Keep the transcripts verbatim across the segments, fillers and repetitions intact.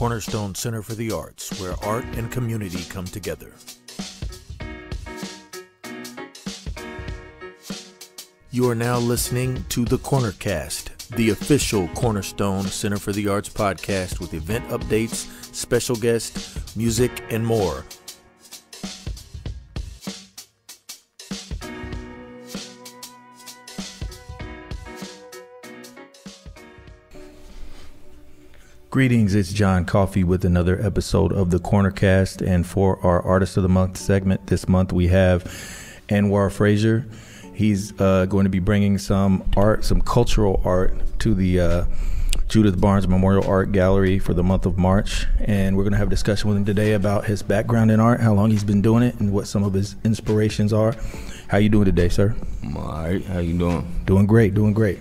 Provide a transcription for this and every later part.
Cornerstone Center for the Arts, where art and community come together. You are now listening to the Cornercast, the official Cornerstone Center for the Arts podcast with event updates, special guests, music, and more. Greetings, it's John Coffey with another episode of the Cornercast, and for our Artist of the Month segment this month we have Anwar Frazier. He's uh, going to be bringing some art, some cultural art to the uh, Judith Barnes Memorial Art Gallery for the month of March, and we're going to have a discussion with him today about his background in art, how long he's been doing it, and what some of his inspirations are. How you doing today, sir? I'm all right. How you doing? Doing great, doing great.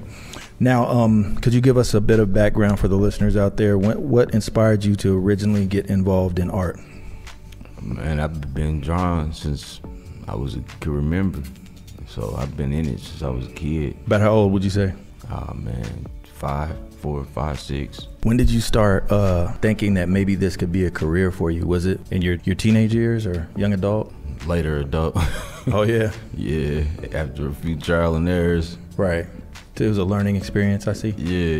Now, um, could you give us a bit of background for the listeners out there? What, what inspired you to originally get involved in art? Man, I've been drawing since I was a, could remember. So I've been in it since I was a kid. About how old would you say? Oh man, five, four, five, six. When did you start uh, thinking that maybe this could be a career for you? Was it in your, your teenage years or young adult? Later adult. Oh yeah? Yeah, after a few trial and errors. Right. It was a learning experience, I see. Yeah,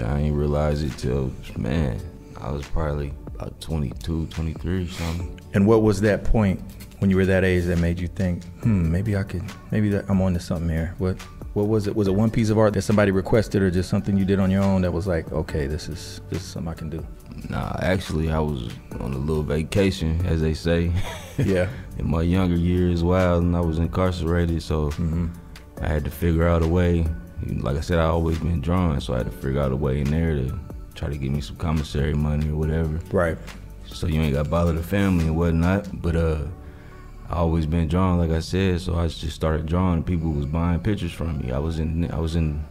yeah. I ain't realize it till, man, I was probably about twenty-two, twenty-three, something. And what was that point when you were that age that made you think, hmm, maybe I could, maybe that I'm on to something here? What what was it? Was it one piece of art that somebody requested or just something you did on your own that was like, okay, this is this is something I can do? Nah, actually, I was on a little vacation, as they say. Yeah. In my younger years, while and I was incarcerated, so mm-hmm. I had to figure out a way. Like I said, I always been drawing, so I had to figure out a way in there to try to get me some commissary money or whatever. Right. So you ain't got to bother the family and whatnot. But uh, I always been drawing, like I said, so I just started drawing, and people was buying pictures from me. I was in, I was in,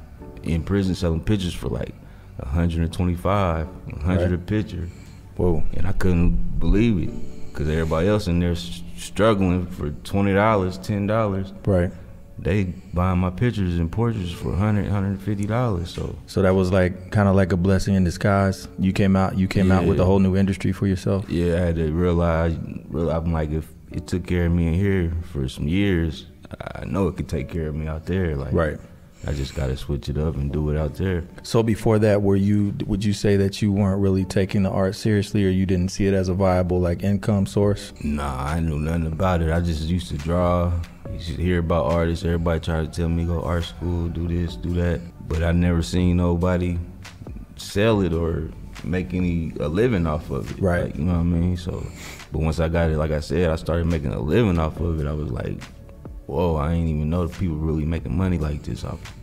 in prison selling pictures for like a hundred and twenty-five, a hundred right. a picture. Whoa. And I couldn't believe it, because everybody else in there struggling for twenty dollars, ten dollars. Right. They buying my pictures and portraits for a hundred, a hundred fifty dollars, so. So that was like, kind of like a blessing in disguise. You came out, you came yeah. out with a whole new industry for yourself? Yeah, I had to realize, realize, I'm like, if it took care of me in here for some years, I know it could take care of me out there. Like, right. I just gotta switch it up and do it out there. So before that, were you, would you say that you weren't really taking the art seriously, or you didn't see it as a viable like income source? Nah, I knew nothing about it. I just used to draw. You should hear about artists. Everybody tried to tell me, go art school, do this, do that. But I never seen nobody sell it or make any a living off of it. Right. Like, you know what I mean? So, but once I got it, like I said, I started making a living off of it. I was like, whoa, I ain't even know the people really making money like this off of.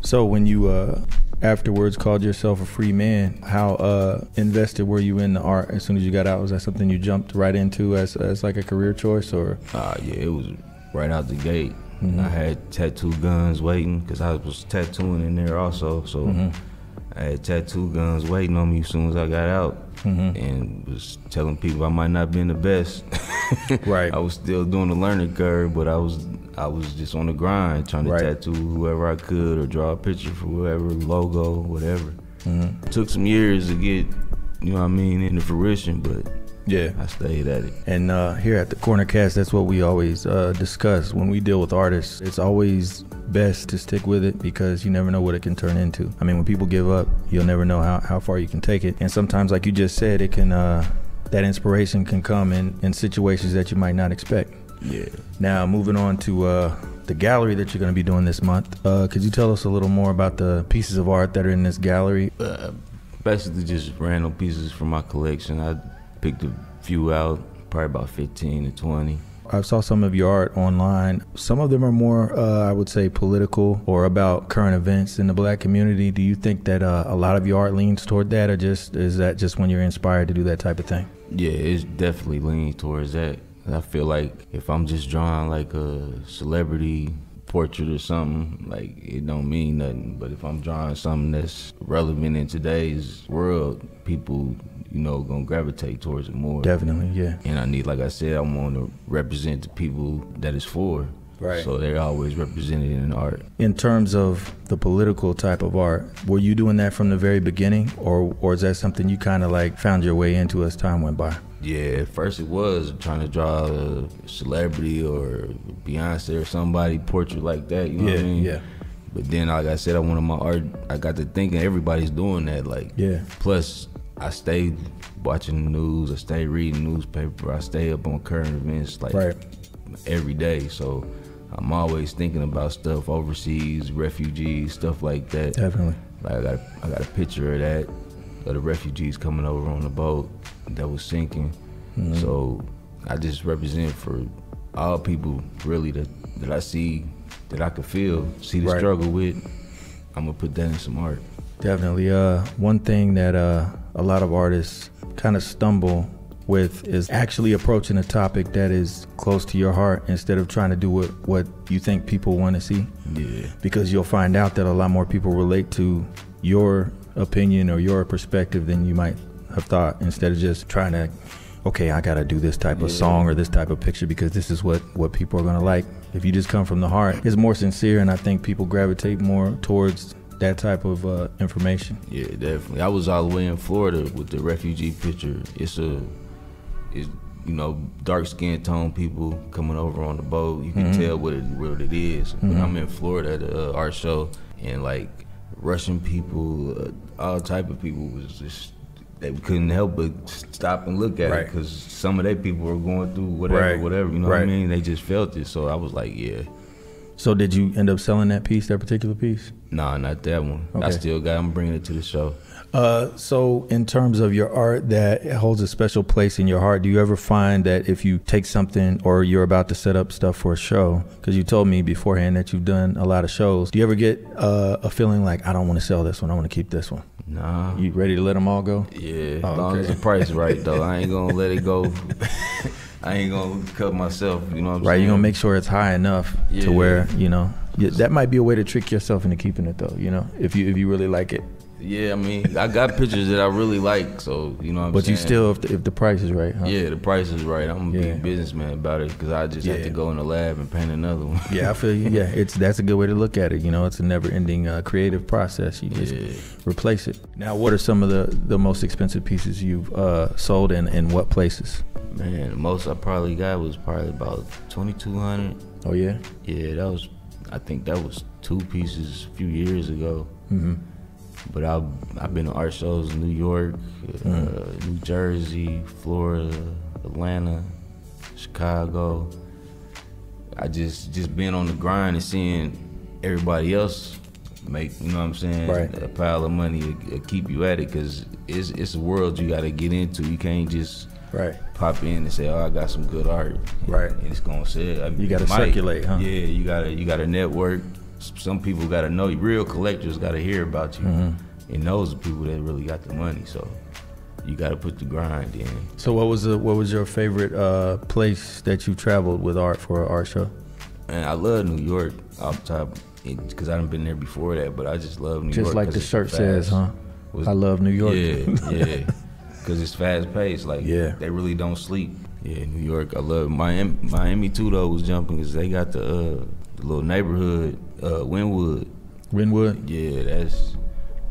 So when you uh, afterwards called yourself a free man, how uh, invested were you in the art as soon as you got out? Was that something you jumped right into as, as like a career choice, or? Uh, yeah, it was right out the gate. Mm-hmm. I had tattoo guns waiting, because I was tattooing in there also, so mm-hmm. I had tattoo guns waiting on me as soon as I got out, mm-hmm. and was telling people I might not been the best. Right. I was still doing the learning curve, but I was I was just on the grind, trying to right. tattoo whoever I could, or draw a picture for whoever, logo, whatever. Mm-hmm. It took some years to get, you know what I mean, into fruition, but yeah, I stayed at it. And uh, here at the Cornercast, that's what we always uh, discuss when we deal with artists. It's always best to stick with it, because you never know what it can turn into. I mean, when people give up, you'll never know how, how far you can take it. And sometimes, like you just said, it can uh, that inspiration can come in, in situations that you might not expect. Yeah. Now, moving on to uh, the gallery that you're going to be doing this month. Uh, could you tell us a little more about the pieces of art that are in this gallery? Uh, basically just random pieces from my collection. I picked a few out, probably about fifteen to twenty. I saw some of your art online. Some of them are more, uh, I would say, political or about current events in the black community. Do you think that uh, a lot of your art leans toward that, or just is that just when you're inspired to do that type of thing? Yeah, it's definitely leaning towards that. I feel like if I'm just drawing like a celebrity portrait or something, like it don't mean nothing. But if I'm drawing something that's relevant in today's world, people, you know, gonna gravitate towards it more. Definitely, yeah. And I need, like I said, I want to represent the people that it's for. Right. So they're always represented in art. In terms of the political type of art, were you doing that from the very beginning, or or is that something you kind of like found your way into as time went by? Yeah, at first it was trying to draw a celebrity or Beyonce or somebody portrait like that. You know yeah, what I mean? Yeah. But then, like I said, I wanted my art. I got to thinking everybody's doing that. Like, yeah. Plus, I stayed watching the news. I stayed reading newspaper. I stay up on current events like right. every day. So I'm always thinking about stuff overseas, refugees, stuff like that. Definitely. Like I got, a, I got a picture of that, of the refugees coming over on the boat that was sinking. Mm-hmm. So I just represent for all people really that that I see, that I could feel, see the right. struggle with. I'm gonna put that in some art. Definitely. Uh, one thing that uh, a lot of artists kind of stumble with is actually approaching a topic that is close to your heart instead of trying to do what, what you think people want to see. Yeah. Because you'll find out that a lot more people relate to your opinion or your perspective than you might have thought, instead of just trying to, okay, I gotta do this type yeah. of song or this type of picture because this is what, what people are gonna like. If you just come from the heart, it's more sincere, and I think people gravitate more towards that type of uh, information. Yeah, definitely. I was all the way in Florida with the refugee picture. It's a, it's, you know, dark skin tone people coming over on the boat. You can mm-hmm. tell what it, what it is. Mm-hmm. When I'm in Florida at an art show, and like Russian people, uh, all type of people was just, they couldn't help but stop and look at right. it, because some of their people were going through whatever, right. whatever, you know right. what I mean? They just felt it, so I was like, yeah. So did you end up selling that piece, that particular piece? Nah, not that one. Okay. I still got, I'm bringing it to the show. Uh, so in terms of your art that holds a special place in your heart, do you ever find that if you take something or you're about to set up stuff for a show, because you told me beforehand that you've done a lot of shows, do you ever get uh, a feeling like, I don't want to sell this one, I want to keep this one? Nah. You ready to let them all go? Yeah, oh, as long okay. as the price right, though. I ain't going to let it go. I ain't going to cut myself, you know what I'm right, saying? Right, you're going to make sure it's high enough yeah. to where, you know, yeah, that might be a way to trick yourself into keeping it, though, you know, if you if you really like it. Yeah, I mean, I got pictures that I really like, so, you know what I'm but saying? But you still, if the, if the price is right, huh? Yeah, the price is right. I'm going to yeah. be a businessman about it, because I just yeah. have to go in the lab and paint another one. Yeah, I feel you. Yeah, it's that's a good way to look at it. You know, it's a never-ending uh, creative process. You just yeah. replace it. Now, what are some of the, the most expensive pieces you've uh, sold, and in what places? Man, the most I probably got was probably about twenty-two hundred dollars. Oh, yeah? Yeah, that was, I think that was two pieces a few years ago. Mm-hmm. But I've, I've been to art shows in New York, uh, mm. New Jersey, Florida, Atlanta, Chicago. I just, just been on the grind and seeing everybody else make, you know what I'm saying, right. a pile of money to keep you at it, because it's, it's a world you got to get into. You can't just right. pop in and say, oh, I got some good art. And, right. and it's going to sell. I mean, you got to circulate, huh? Yeah, you got you got to network. Some people gotta know you. Real collectors gotta hear about you, mm-hmm. and those are people that really got the money. So you gotta put the grind in. So what was the, what was your favorite uh, place that you traveled with art for an art show? Man, I love New York off the top, because I done been there before that, but I just love New just York. Just like the shirt says, huh? Was, I love New York. Yeah, yeah, because it's fast paced. Like yeah. they really don't sleep. Yeah, New York. I love Miami. Miami too though was jumping, because they got the, uh, the little neighborhood. Uh, Wynwood. Wynwood? Yeah, that's,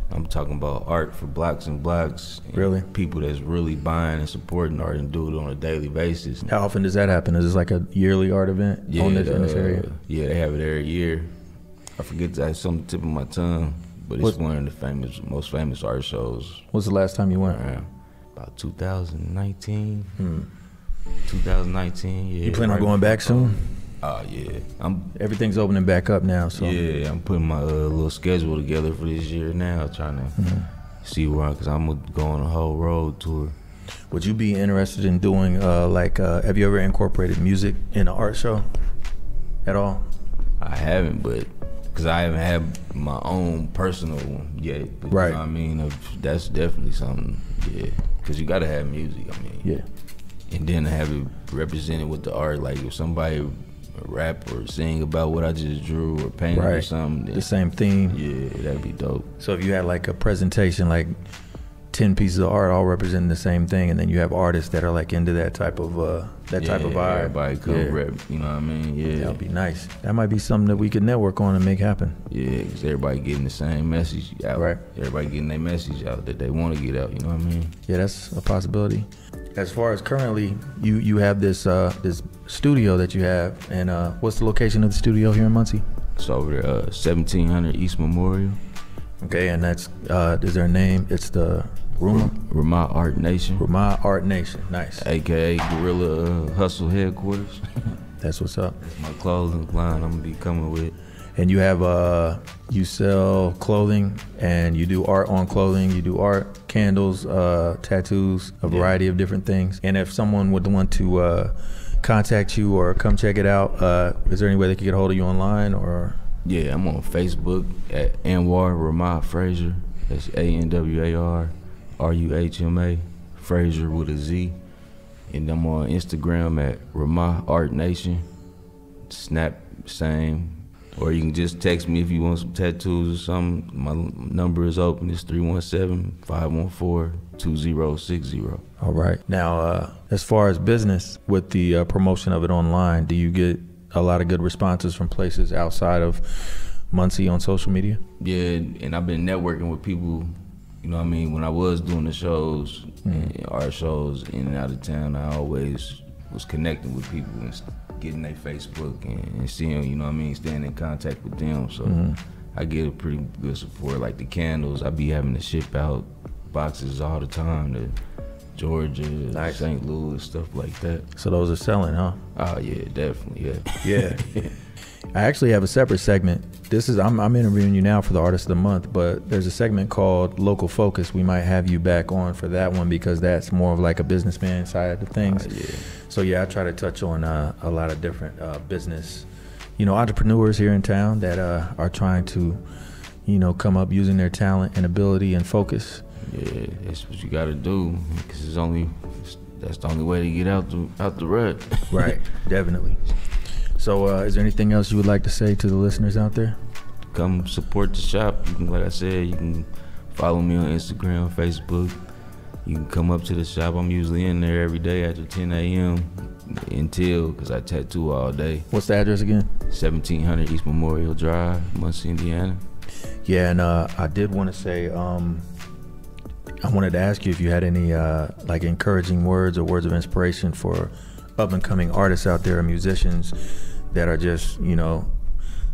I'm talking about art for blocks and blocks. And really? People that's really buying and supporting art and do it on a daily basis. How often does that happen? Is this like a yearly art event yeah, on this, uh, in this area? Yeah, they have it every year. I forget that, I have something tip of my tongue, but it's what? one of the famous, most famous art shows. What's the last time you went? Around about two thousand nineteen. Hmm. two thousand nineteen, yeah. You plan on going back soon? Oh, yeah. I'm, Everything's opening back up now, so. Yeah, I'm putting my uh, little schedule together for this year now, trying to mm-hmm. see where, because I'm going to go on a whole road tour. Would you be interested in doing, uh, like, uh, have you ever incorporated music in an art show at all? I haven't, but, because I haven't had my own personal one yet. But, right. You know what I mean? That's definitely something, yeah. Because you got to have music, I mean. Yeah. And then to have it represented with the art, like, if somebody rap or sing about what I just drew or painted right. or something. The same theme. Yeah, that'd be dope. So if you had like a presentation, like ten pieces of art all representing the same thing, and then you have artists that are like into that type of uh, that yeah, type of vibe. Everybody come yeah. rep, you know what I mean? Yeah, that'd be nice. That might be something that we could network on and make happen. Yeah, because everybody getting the same message out. Right. Everybody getting their message out that they want to get out. You know what I mean? Yeah, that's a possibility. As far as currently, you you have this uh, this studio that you have, and uh, what's the location of the studio here in Muncie? It's over there, uh, seventeen hundred East Memorial. Okay, and that's, uh, is their name? It's the Ruhma? Ruhma Art Nation. Ruhma Art Nation, nice. A K A Guerrilla uh, Hustle Headquarters. That's what's up. That's my clothing line I'm gonna be coming with. And you have, uh, you sell clothing and you do art on clothing, you do art, candles, uh, tattoos, a variety yeah. of different things. And if someone would want to uh, contact you or come check it out, uh, is there any way they could get a hold of you online or? Yeah, I'm on Facebook at Anwar Ruhma Frazier. That's A N W A R R U H M A, Frazier with a Z. And I'm on Instagram at Ruhma Art Nation. Snap, same. Or you can just text me if you want some tattoos or something. My number is open. It's three one seven, five one four, two zero six zero. All right. Now, uh, as far as business, with the uh, promotion of it online, do you get a lot of good responses from places outside of Muncie on social media? Yeah, and I've been networking with people, you know what I mean? When I was doing the shows, mm. art shows in and out of town, I always was connecting with people and getting their Facebook and, and seeing, you know what I mean, staying in contact with them. So mm. I get a pretty good support. Like the candles, I be having to ship out boxes all the time to Georgia, nice. Saint Louis, stuff like that. So those are selling, huh? Oh yeah, definitely, yeah. Yeah. Yeah. I actually have a separate segment. This is, I'm, I'm interviewing you now for the Artist of the Month, but there's a segment called Local Focus. We might have you back on for that one because that's more of like a businessman side of things. Uh, yeah. So yeah, I try to touch on uh, a lot of different uh, business, you know, entrepreneurs here in town that uh, are trying to, you know, come up using their talent and ability and focus. Yeah, that's what you gotta do, because it's only, that's the only way to get out the out the rut. Right, definitely. So, uh, is there anything else you would like to say to the listeners out there? Come support the shop. You can, like I said, you can follow me on Instagram, Facebook. You can come up to the shop. I'm usually in there every day after ten A M until, because I tattoo all day. What's the address again? seventeen hundred East Memorial Drive, Muncie, Indiana. Yeah, and uh, I did want to say, um, I wanted to ask you if you had any uh, like encouraging words or words of inspiration for up and coming artists out there, or musicians that are just, you know,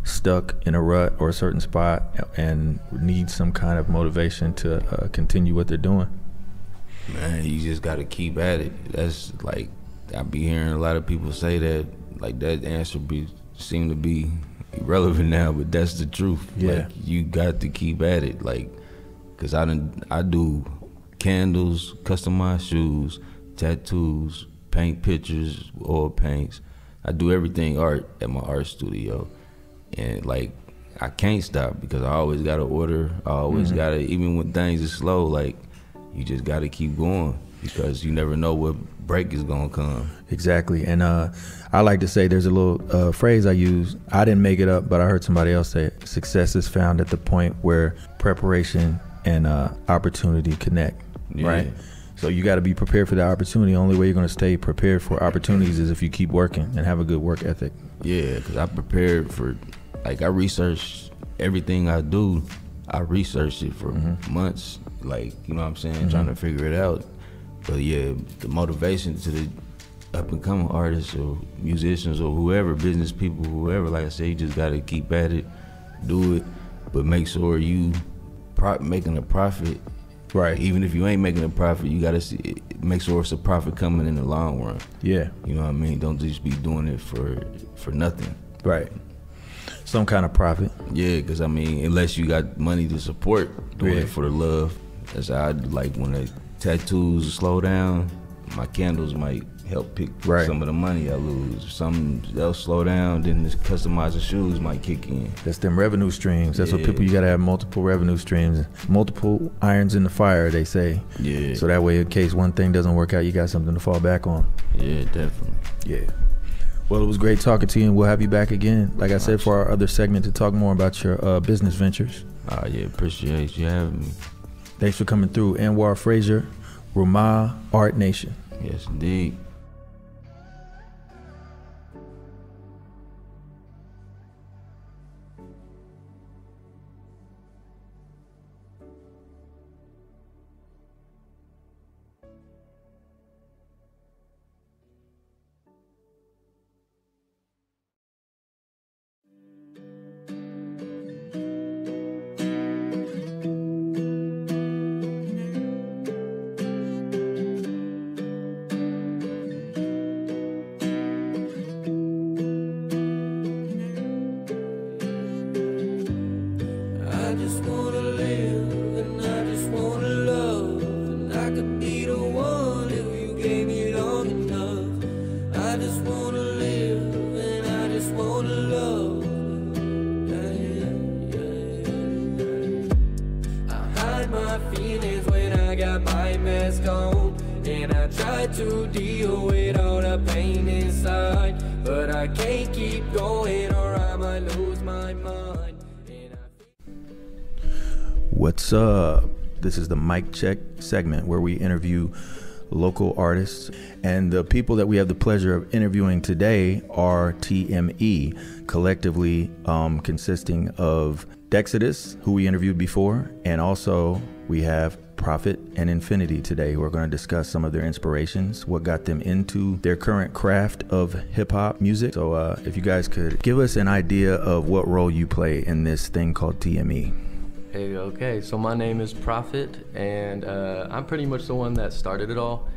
stuck in a rut or a certain spot and need some kind of motivation to uh, continue what they're doing. Man, you just got to keep at it. That's like, I be hearing a lot of people say that, like that answer be seem to be irrelevant now, but that's the truth. Yeah. Like, you got to keep at it. Like, cause I, done, I do candles, customized shoes, tattoos, paint pictures, oil paints. I do everything art at my art studio. And like, I can't stop because I always gotta order. I always mm-hmm. gotta, even when things are slow, like you just gotta keep going because you never know what break is gonna come. Exactly, and uh, I like to say there's a little uh, phrase I use. I didn't make it up, but I heard somebody else say it. Success is found at the point where preparation and uh, opportunity connect, yeah. right? So you got to be prepared for the opportunity. The only way you're going to stay prepared for opportunities is if you keep working and have a good work ethic. Yeah, because I prepared for, like I researched everything I do. I researched it for mm-hmm. months, like, you know what I'm saying, mm-hmm. trying to figure it out. But yeah, the motivation to the up-and-coming artists or musicians or whoever, business people, whoever, like I said, you just got to keep at it, do it, but make sure you making a profit, right? Even if you ain't making a profit, you gotta see it, make sure it's a profit coming in the long run. Yeah, you know what I mean. Don't just be doing it for for nothing, right? Some kind of profit. Yeah, because I mean, unless you got money to support, doing yeah. it for the love. That's how I like when the tattoos slow down. My candles might help pick right. some of the money I lose. If something else slow down, then this customizing shoes might kick in. That's them revenue streams. That's yeah. what people, you gotta have multiple revenue streams. Multiple irons in the fire, they say. Yeah. So that way, in case one thing doesn't work out, you got something to fall back on. Yeah, definitely. Yeah. Well, it was great talking to you, and we'll have you back again. Like I said, for our other segment to talk more about your uh, business ventures. Oh, uh, yeah, appreciate you having me. Thanks for coming through, Anwar Frazier, Ruhma Art Nation. Yes, indeed. What's up? This is the Mic Check segment where we interview local artists, and the people that we have the pleasure of interviewing today are T M E, collectively um, consisting of Dexodus, who we interviewed before, and also we have Prophet and Infinity today. We're going to discuss some of their inspirations, what got them into their current craft of hip-hop music. So uh, if you guys could give us an idea of what role you play in this thing called T M E. Hey, okay, so my name is Prophet, and uh, I'm pretty much the one that started it all.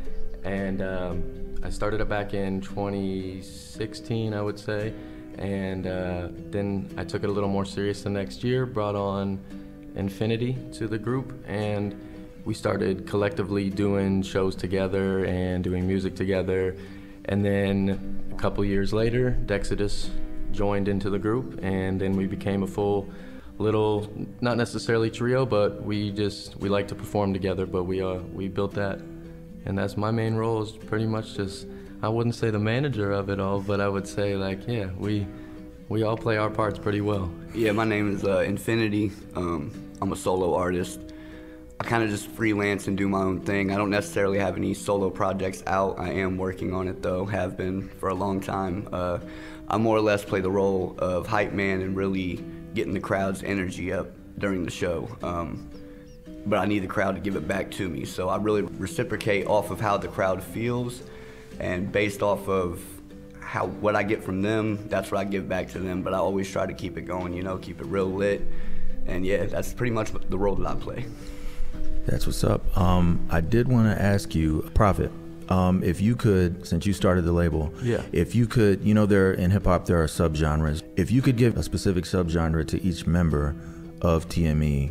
And um, I started it back in twenty sixteen, I would say. And uh, then I took it a little more serious the next year, brought on Infinity to the group, and we started collectively doing shows together and doing music together. And then a couple years later, Dexodus joined into the group, and then we became a full little, not necessarily trio, but we just, we like to perform together, but we uh we built that, and that's my main role, is pretty much just, I wouldn't say the manager of it all, but I would say, like, yeah, we we all play our parts pretty well. Yeah, my name is uh, Infinity. um I'm a solo artist. I kind of just freelance and do my own thing. I don't necessarily have any solo projects out. I am working on it though, have been for a long time. uh I more or less play the role of hype man and really getting the crowd's energy up during the show. Um, but I need the crowd to give it back to me. So I really reciprocate off of how the crowd feels, and based off of how what I get from them, that's what I give back to them. But I always try to keep it going, you know, keep it real lit. And yeah, that's pretty much the role that I play. That's what's up. Um, I did wanna ask you, Prophet, Um, if you could, since you started the label, yeah. if you could, you know, there in hip hop there are subgenres. If you could give a specific subgenre to each member of T M E,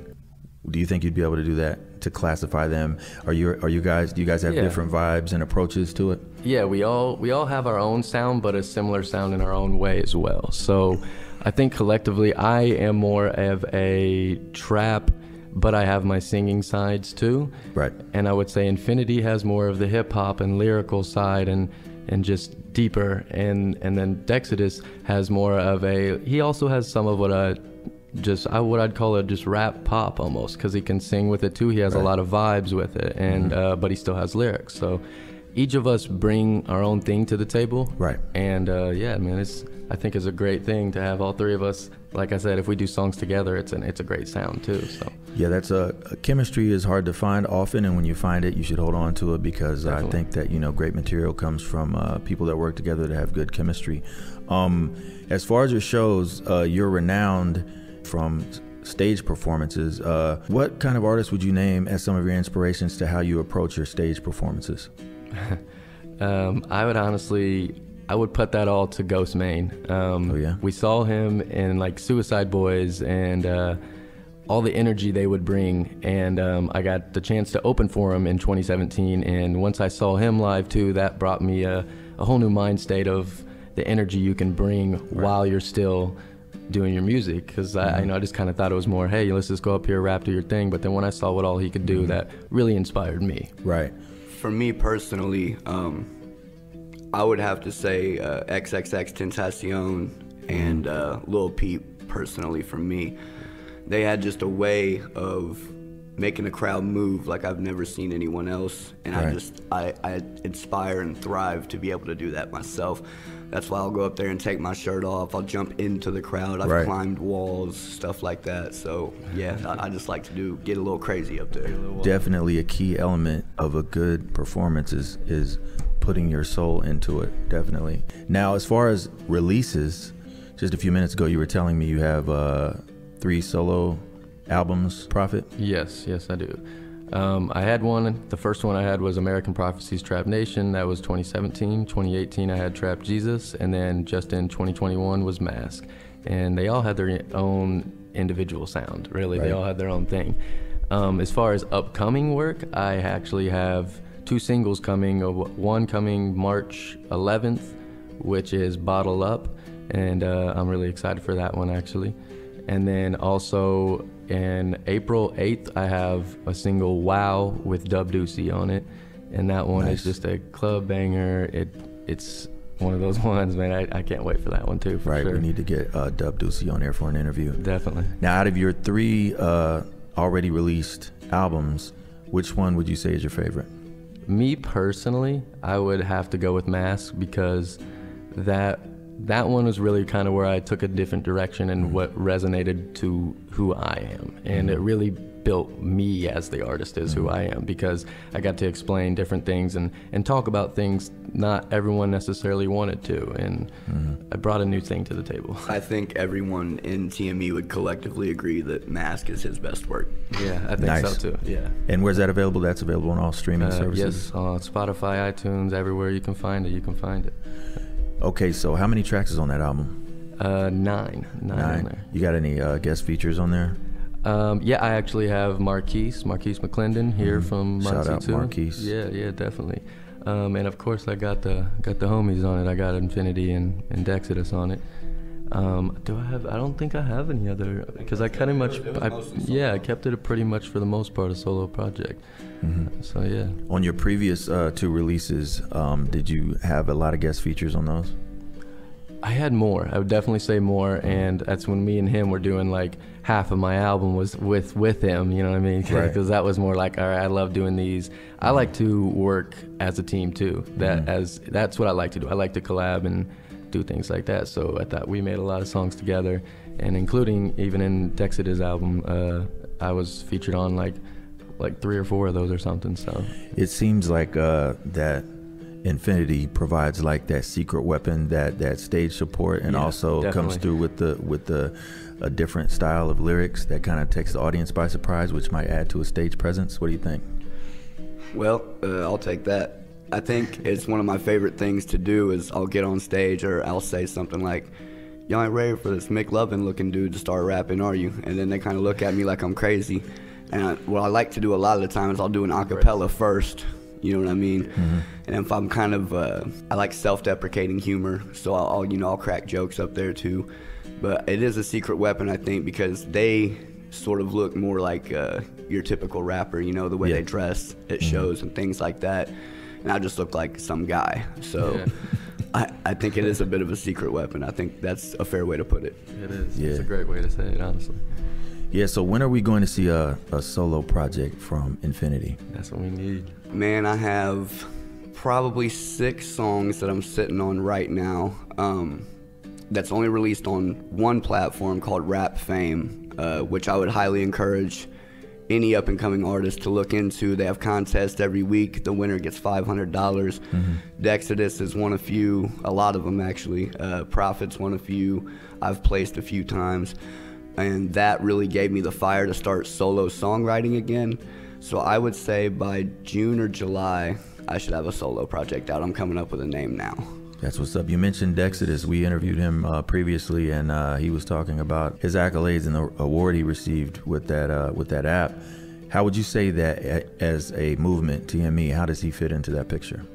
do you think you'd be able to do that, to classify them? Are you are you guys do you guys have yeah. different vibes and approaches to it? Yeah, we all we all have our own sound, but a similar sound in our own way as well. So I think collectively I am more of a trap, but I have my singing sides too. Right. And I would say Infinity has more of the hip hop and lyrical side, and and just deeper. And and then Dexodus has more of a, he also has some of what I just, I what I'd call a just rap pop almost, because he can sing with it too. He has right. a lot of vibes with it, and mm-hmm. uh, but he still has lyrics. So each of us bring our own thing to the table. Right. And uh, yeah, I mean, it's, I think it's a great thing to have all three of us. Like I said, if we do songs together, it's an, it's a great sound too. So yeah, that's a, a chemistry is hard to find often, and when you find it, you should hold on to it, because Definitely. I think that, you know, great material comes from uh, people that work together that have good chemistry. Um, as far as your shows, uh, you're renowned from stage performances. Uh, what kind of artists would you name as some of your inspirations to how you approach your stage performances? um, I would honestly, I would put that all to Ghostemane. Um, oh, yeah? We saw him in like Suicide Boys, and uh, all the energy they would bring. And um, I got the chance to open for him in twenty seventeen. And once I saw him live too, that brought me a, a whole new mind state of the energy you can bring right. while you're still doing your music, because mm-hmm. I, you know, I just kind of thought it was more, hey, let's just go up here, rap, do your thing. But then when I saw what all he could do, mm-hmm. that really inspired me. Right. For me personally, um, I would have to say uh, XXXTentacion and uh, Lil Peep personally for me. They had just a way of making a crowd move like I've never seen anyone else. And right. I just, I, I inspire and thrive to be able to do that myself. That's why I'll go up there and take my shirt off. I'll jump into the crowd. I've right. climbed walls, stuff like that. So yeah, I, I just like to do, get a little crazy up there. Definitely a key element of a good performance is, is putting your soul into it, definitely. Now, as far as releases, just a few minutes ago, you were telling me you have uh, three solo albums, Prophet? Yes, yes, I do. Um, I had one, the first one I had was American Prophecies Trap Nation. That was twenty seventeen. twenty eighteen, I had Trap Jesus. And then just in twenty twenty-one was Mask. And they all had their own individual sound, really. Right. They all had their own thing. Um, as far as upcoming work, I actually have two singles coming. One coming March eleventh, which is Bottle Up. And uh, I'm really excited for that one, actually. And then also in April eighth, I have a single, Wow, with Dub Ducey on it. And that one nice. Is just a club banger. It It's one of those ones, man. I, I can't wait for that one, too, for right, sure. We need to get uh, Dub Ducey on there for an interview. Definitely. Now, out of your three uh, already released albums, which one would you say is your favorite? Me, personally, I would have to go with Mask, because that... that one was really kind of where I took a different direction and mm-hmm. what resonated to who I am. And mm-hmm. it really built me as the artist is mm-hmm. who I am, because I got to explain different things and, and talk about things not everyone necessarily wanted to. And mm-hmm. I brought a new thing to the table. I think everyone in T M E would collectively agree that Mask is his best work. Yeah, I think nice. So too. Yeah. And where's that available? That's available on all streaming uh, services? Yes, on Spotify, iTunes, everywhere you can find it, you can find it. Okay, so how many tracks is on that album? Uh, nine. Nine, nine. On there. You got any uh, guest features on there? Um, yeah, I actually have Marquise, Marquise McClendon here mm-hmm. from Muncie. Shout out Marquise. Yeah, yeah, definitely. Um, and of course, I got the got the homies on it. I got Infinity and, and Dexodus on it. Um, do I have? I don't think I have any other, because I kind of much. I, yeah, I kept it pretty much for the most part a solo project. Mm-hmm. So yeah. On your previous uh, two releases, um, did you have a lot of guest features on those? I had more. I would definitely say more, and that's when me and him were doing like half of my album was with with him. You know what I mean? Because right. that was more like, all right, I love doing these. Mm-hmm. I like to work as a team too. That mm-hmm. as that's what I like to do. I like to collab and do things like that. So I thought we made a lot of songs together, and including even in Dexed's album, uh, I was featured on like like three or four of those or something. So it seems like uh, that Infinity provides like that secret weapon, that that stage support, and yeah, also definitely. Comes through with the with the a different style of lyrics that kind of takes the audience by surprise, which might add to a stage presence. What do you think? Well, uh, I'll take that. I think it's one of my favorite things to do is I'll get on stage or I'll say something like, y'all ain't ready for this McLovin looking dude to start rapping, are you? And then they kind of look at me like I'm crazy. And I, what I like to do a lot of the time is I'll do an acapella first, you know what I mean? Mm-hmm. And if I'm kind of, uh, I like self-deprecating humor, so I'll, I'll, you know, I'll crack jokes up there too. But it is a secret weapon, I think, because they sort of look more like uh, your typical rapper, you know, the way yeah. they dress, it mm-hmm. shows and things like that. And I just look like some guy. So yeah. I, I think it is a bit of a secret weapon. I think that's a fair way to put it. It is. Yeah. It's a great way to say it, honestly. Yeah, so when are we going to see a, a solo project from Infinity? That's what we need. Man, I have probably six songs that I'm sitting on right now. Um, that's only released on one platform called Rap Fame, uh, which I would highly encourage any up-and-coming artist to look into. They have contests every week. The winner gets five hundred dollars. Mm-hmm. Dexodus is one of few, a lot of them actually. Uh, Prophet's one of few. I've placed a few times. And that really gave me the fire to start solo songwriting again. So I would say by June or July, I should have a solo project out. I'm coming up with a name now. That's what's up. You mentioned Dexodus. We interviewed him uh, previously, and uh, he was talking about his accolades and the award he received with that uh, with that app. How would you say that as a movement, T M E? How does he fit into that picture?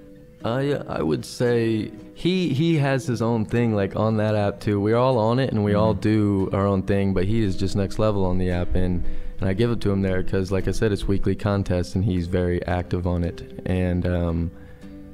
Uh, yeah, I would say he he has his own thing like on that app too. We're all on it, and we mm-hmm. all do our own thing. But he is just next level on the app, and and I give it to him there because, like I said, it's weekly contests, and he's very active on it, and. Um,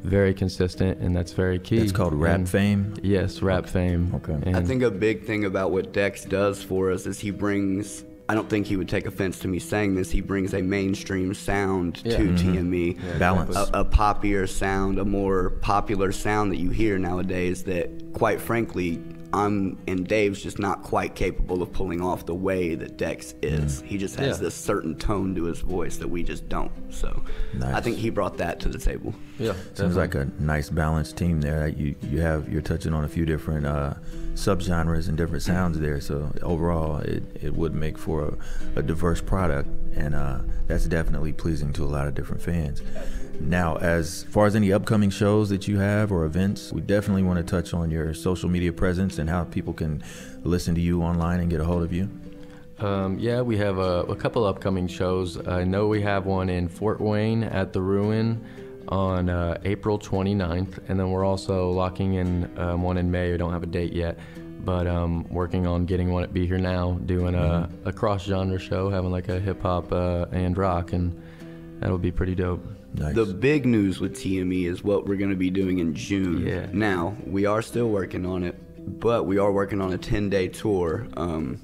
Very consistent, and that's very key. It's called Rap and, Fame? Yes, Rap okay. Fame. Okay. And I think a big thing about what Dex does for us is he brings I don't think he would take offense to me saying this. He brings a mainstream sound yeah. to mm-hmm. T M E. Yeah, balance. A, a poppier sound, a more popular sound that you hear nowadays that, quite frankly, I'm and Dave's just not quite capable of pulling off the way that Dex is. Mm. He just has yeah. this certain tone to his voice that we just don't. So nice. I think he brought that to the table. Yeah, definitely. Seems like a nice balanced team there. You you have you're touching on a few different uh, subgenres and different sounds there. So overall, it, it would make for a, a diverse product, and uh, that's definitely pleasing to a lot of different fans. Now, as far as any upcoming shows that you have or events, we definitely want to touch on your social media presence and how people can listen to you online and get a hold of you. Um, yeah, we have a, a couple upcoming shows. I know we have one in Fort Wayne at the Ruin on uh, April twenty-ninth, and then we're also locking in um, one in May. We don't have a date yet, but um, working on getting one at Be Here Now, doing a, a cross-genre show, having like a hip-hop uh, and rock, and that'll be pretty dope. Nice. The big news with T M E is what we're going to be doing in June. Yeah. Now, we are still working on it, but we are working on a ten-day tour. Um,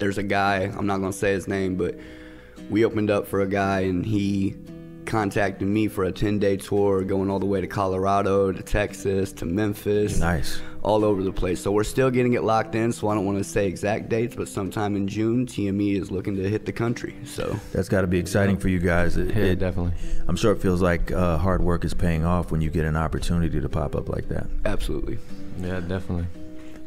there's a guy, I'm not going to say his name, but we opened up for a guy, and he contacted me for a ten-day tour going all the way to Colorado, to Texas, to Memphis. Nice. All over the place. So we're still getting it locked in, so I don't want to say exact dates, but sometime in June, T M E is looking to hit the country. So that's got to be exciting yeah. for you guys. It, yeah, it, definitely. I'm sure it feels like uh, hard work is paying off when you get an opportunity to pop up like that. Absolutely. Yeah, definitely.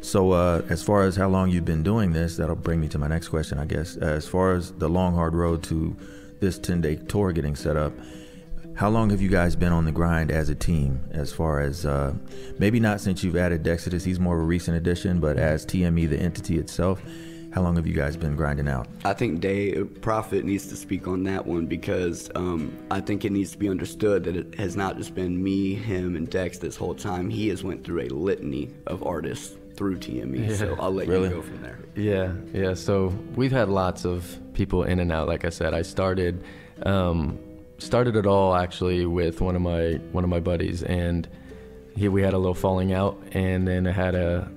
So uh, as far as how long you've been doing this, that'll bring me to my next question, I guess. As far as the long, hard road to this ten-day tour getting set up, how long have you guys been on the grind as a team? As far as uh, maybe not since you've added Dexodus, he's more of a recent addition, but as T M E, the entity itself, how long have you guys been grinding out? I think Dave, Prophet needs to speak on that one, because um, I think it needs to be understood that it has not just been me, him, and Dex this whole time. He has went through a litany of artists through T M E, yeah. so I'll let really? you go from there. Yeah, yeah, so we've had lots of people in and out. Like I said, I started um, started it all actually with one of my one of my buddies, and he, we had a little falling out, and then I had a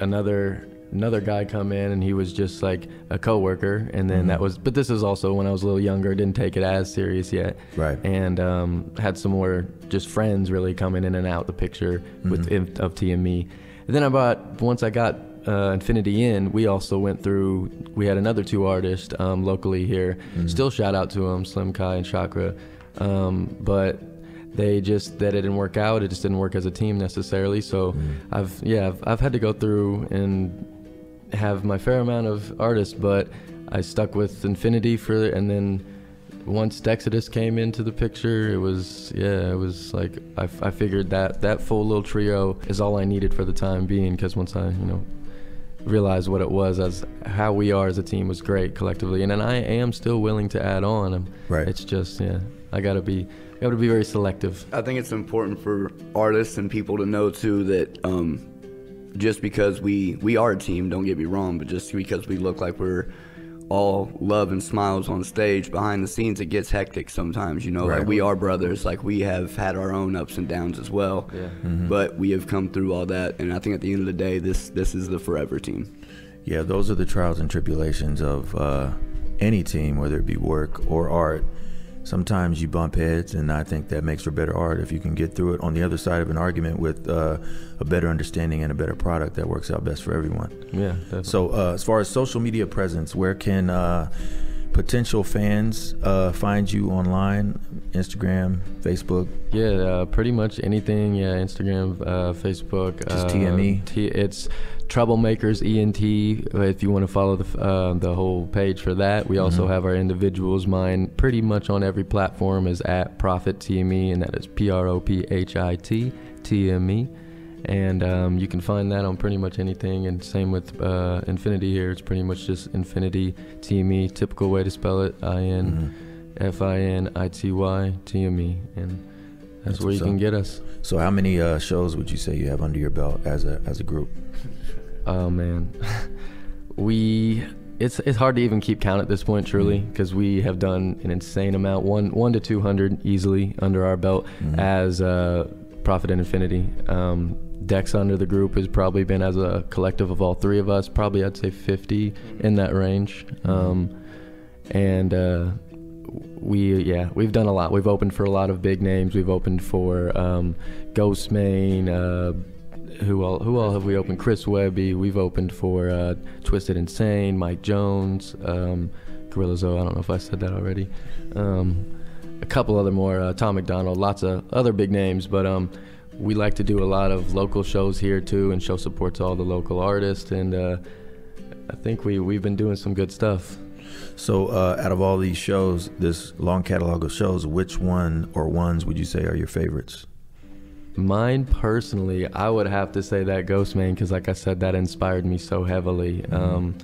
another another guy come in, and he was just like a coworker, and then mm-hmm. that was, but this is also when I was a little younger, didn't take it as serious yet. Right. And um, had some more just friends really coming in and out the picture mm-hmm. with of T M E. And then I bought, once I got uh, Infinity in, we also went through, we had another two artists um, locally here. Mm-hmm. Still shout out to them, Slim Kai and Chakra. Um, but they just, that it didn't work out. It just didn't work as a team necessarily. So mm-hmm. I've, yeah, I've, I've had to go through and have my fair amount of artists, but I stuck with Infinity for, and then once Dexodus came into the picture, it was, yeah, it was like, I, I figured that that full little trio is all I needed for the time being, because once I, you know, realized what it was, as how we are as a team was great collectively. And then I am still willing to add on. I'm, right. It's just, yeah, I gotta be, I gotta be very selective. I think it's important for artists and people to know too that, um, just because we, we are a team, don't get me wrong, but just because we look like we're all love and smiles on stage, behind the scenes it gets hectic sometimes, you know, right. like we are brothers, like we have had our own ups and downs as well, yeah. mm-hmm. but we have come through all that, and I think at the end of the day, this this is the forever team. Yeah, those are the trials and tribulations of uh, any team, whether it be work or art. Sometimes you bump heads, and I think that makes for better art if you can get through it on the other side of an argument with uh, a better understanding and a better product that works out best for everyone. Yeah, definitely. So uh, as far as social media presence, where can uh, potential fans uh, find you online? Instagram, Facebook? Yeah, uh, pretty much anything. Yeah, Instagram, uh, Facebook. Just uh, T M E? T it's Troublemakers E N T if you want to follow the, uh, the whole page for that. We mm-hmm. also have our individuals. Mine pretty much on every platform is at Prophet T M E, and that is P R O P H I T T M E. And um, you can find that on pretty much anything, and same with uh, Infinity here. It's pretty much just Infinity T M E, typical way to spell it, I N F I N I T Y T M E, and that's, that's where you can get us. So how many uh, shows would you say you have under your belt as a as a group? Oh man, we it's it's hard to even keep count at this point, truly, because mm-hmm. we have done an insane amount, one one to two hundred easily under our belt mm-hmm. as uh, Prophet and Infinity. Um, Dex under the group has probably been, as a collective of all three of us, probably I'd say fifty, in that range. Um, and uh, we, yeah, we've done a lot. We've opened for a lot of big names. We've opened for um, Ghostemane, uh, who all who all have we opened? Chris Webby. We've opened for uh, Twisted Insane, Mike Jones, um, Gorilla Zoe. I don't know if I said that already. Um, a couple other more, uh, Tom McDonald, lots of other big names, but um, we like to do a lot of local shows here too, and show support to all the local artists, and uh, I think we, we've been doing some good stuff. So uh, out of all these shows, this long catalog of shows, which one or ones would you say are your favorites? Mine personally, I would have to say that Ghostemane, because like I said, that inspired me so heavily. Mm-hmm. um,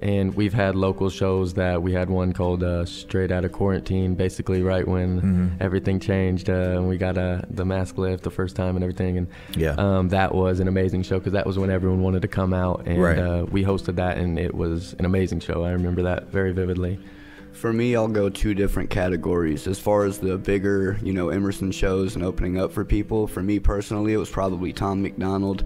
and we've had local shows that we had one called uh, Straight Out of Quarantine, basically right when mm-hmm. everything changed, uh, and we got uh, the mask lift the first time and everything. And yeah. um, that was an amazing show, because that was when everyone wanted to come out, and right. uh, we hosted that, and it was an amazing show. I remember that very vividly. For me, I'll go two different categories. As far as the bigger, you know, Emerson shows and opening up for people, for me personally, it was probably Tom McDonald.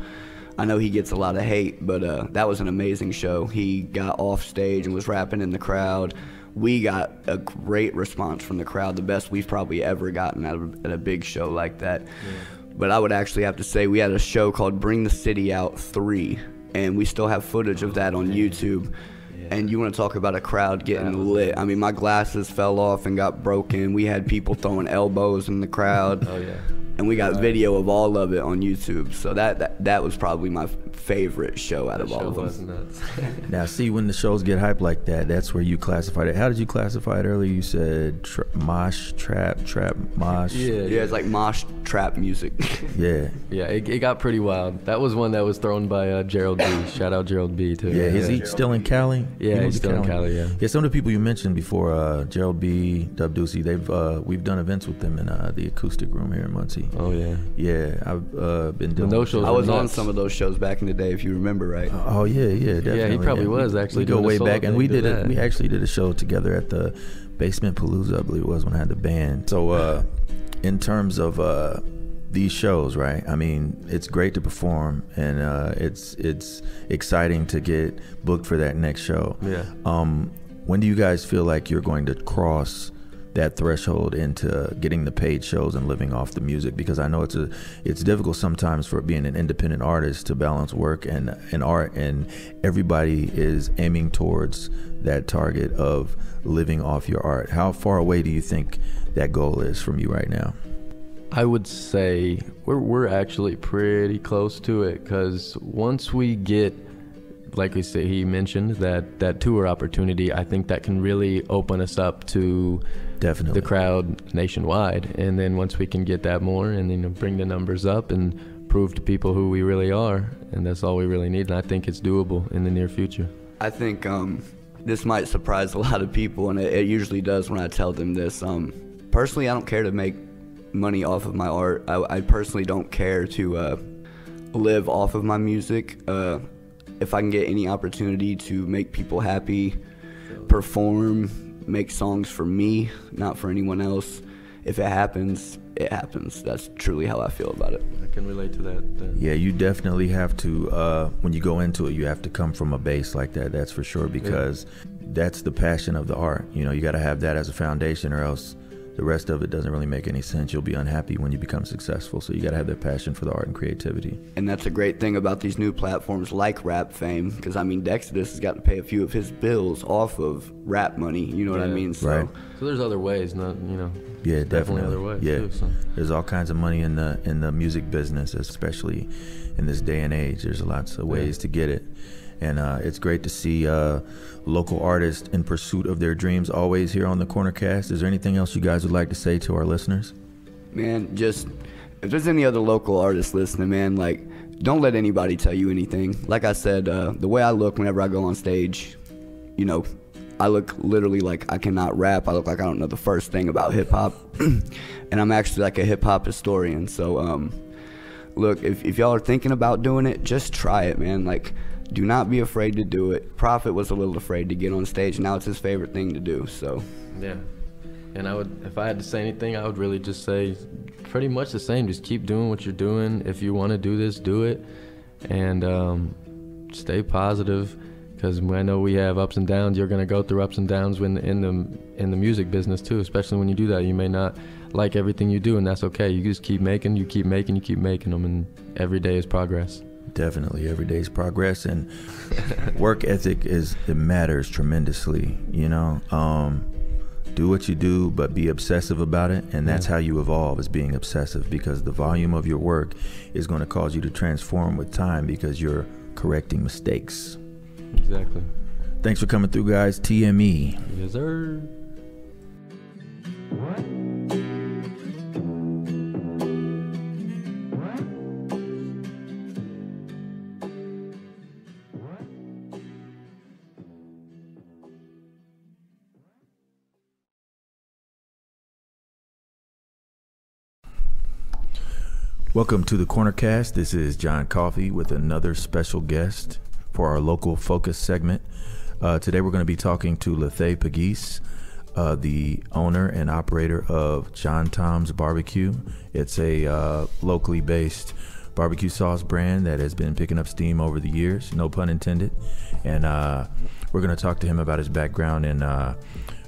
I know he gets a lot of hate, but uh, that was an amazing show. He got off stage and was rapping in the crowd. We got a great response from the crowd, the best we've probably ever gotten at a, at a big show like that. Yeah. But I would actually have to say we had a show called Bring the City Out three, and we still have footage of that on YouTube. Yeah. And you want to talk about a crowd getting lit. I mean, my glasses fell off and got broken. We had people throwing elbows in the crowd. Oh, yeah. And we got right. video of all of it on YouTube. So that that, that was probably my favorite show out that of all of them. Nuts. Now, see, when the shows get hyped like that, that's where you classified it. How did you classify it earlier? You said tra mosh, trap, trap, mosh. Yeah, yeah, yeah, it's like mosh, trap music. Yeah. Yeah, it, it got pretty wild. That was one that was thrown by uh, Gerald B. Shout out Gerald B, too. Yeah, is yeah. he still in Cali? Yeah, he he's still Cali. in Cali, yeah. Yeah, some of the people you mentioned before, uh, Gerald B, Dub Ducey, they've, uh, we've done events with them in uh, the acoustic room here in Muncie. Oh yeah, yeah. I've uh, been doing. Those shows I was nuts. on some of those shows back in the day, if you remember right. Oh yeah, yeah, definitely. Yeah, he probably and was actually. We go way back, and we did. A, we actually did a show together at the Basement Palooza, I believe it was, when I had the band. So, uh, in terms of uh, these shows, right? I mean, it's great to perform, and uh, it's it's exciting to get booked for that next show. Yeah. Um, when do you guys feel like you're going to cross that threshold into getting the paid shows and living off the music? Because I know it's a it's difficult sometimes for being an independent artist to balance work and and art, and everybody is aiming towards that target of living off your art. How far away do you think that goal is from you right now? I would say we're we're actually pretty close to it, because once we get, like we say, he mentioned that that tour opportunity, I think that can really open us up to definitely the crowd nationwide. And then once we can get that more, and you know, bring the numbers up and prove to people who we really are, and that's all we really need. And I think it's doable in the near future. I think um, this might surprise a lot of people, and it, it usually does when I tell them this. Um, personally, I don't care to make money off of my art. I, I personally don't care to uh, live off of my music. Uh, if I can get any opportunity to make people happy, perform, make songs for me, not for anyone else, if it happens, it happens. That's truly how I feel about it. I can relate to that then. Yeah, you definitely have to, uh, when you go into it, you have to come from a base like that, that's for sure, because yeah. that's the passion of the art. You know, you gotta have that as a foundation, or else the rest of it doesn't really make any sense. You'll be unhappy when you become successful. So you gotta have that passion for the art and creativity. And that's a great thing about these new platforms like Rap Fame, because I mean, Dexodus has got to pay a few of his bills off of rap money, you know yeah. what I mean? So, right. so there's other ways, not, you know. Yeah, definitely, definitely other ways. Yeah, too, so. There's all kinds of money in the, in the music business, especially in this day and age. There's lots of ways yeah. to get it. And uh, it's great to see uh, local artists in pursuit of their dreams always here on the Cornercast. Is there anything else you guys would like to say to our listeners? Man, just, if there's any other local artists listening, man, like, don't let anybody tell you anything. Like I said, uh, the way I look whenever I go on stage, you know, I look literally like I cannot rap. I look like I don't know the first thing about hip-hop. And I'm actually like a hip-hop historian. So, um, look, if, if y'all are thinking about doing it, just try it, man. Like, do not be afraid to do it. Prophet was a little afraid to get on stage. Now it's his favorite thing to do, so. Yeah. And I would, if I had to say anything, I would really just say pretty much the same. Just keep doing what you're doing. If you want to do this, do it. And um, stay positive, because I know we have ups and downs. You're going to go through ups and downs when in the in the music business too, especially when you do that. You may not like everything you do, and that's okay. You just keep making, you keep making, you keep making them, and every day is progress. Definitely, every day's progress, and work ethic is it matters tremendously, you know. Um, do what you do, but be obsessive about it, and that's yeah. how you evolve, is being obsessive, because the volume of your work is going to cause you to transform with time, because you're correcting mistakes. Exactly. Thanks for coming through, guys. T M E. Yes, sir. Welcome to the Cornercast. This is John Coffey with another special guest for our local focus segment. Uh, today we're going to be talking to Lethe Pegues, uh, the owner and operator of John Tom's Barbecue. It's a uh, locally based barbecue sauce brand that has been picking up steam over the years, no pun intended. And uh, we're going to talk to him about his background in uh,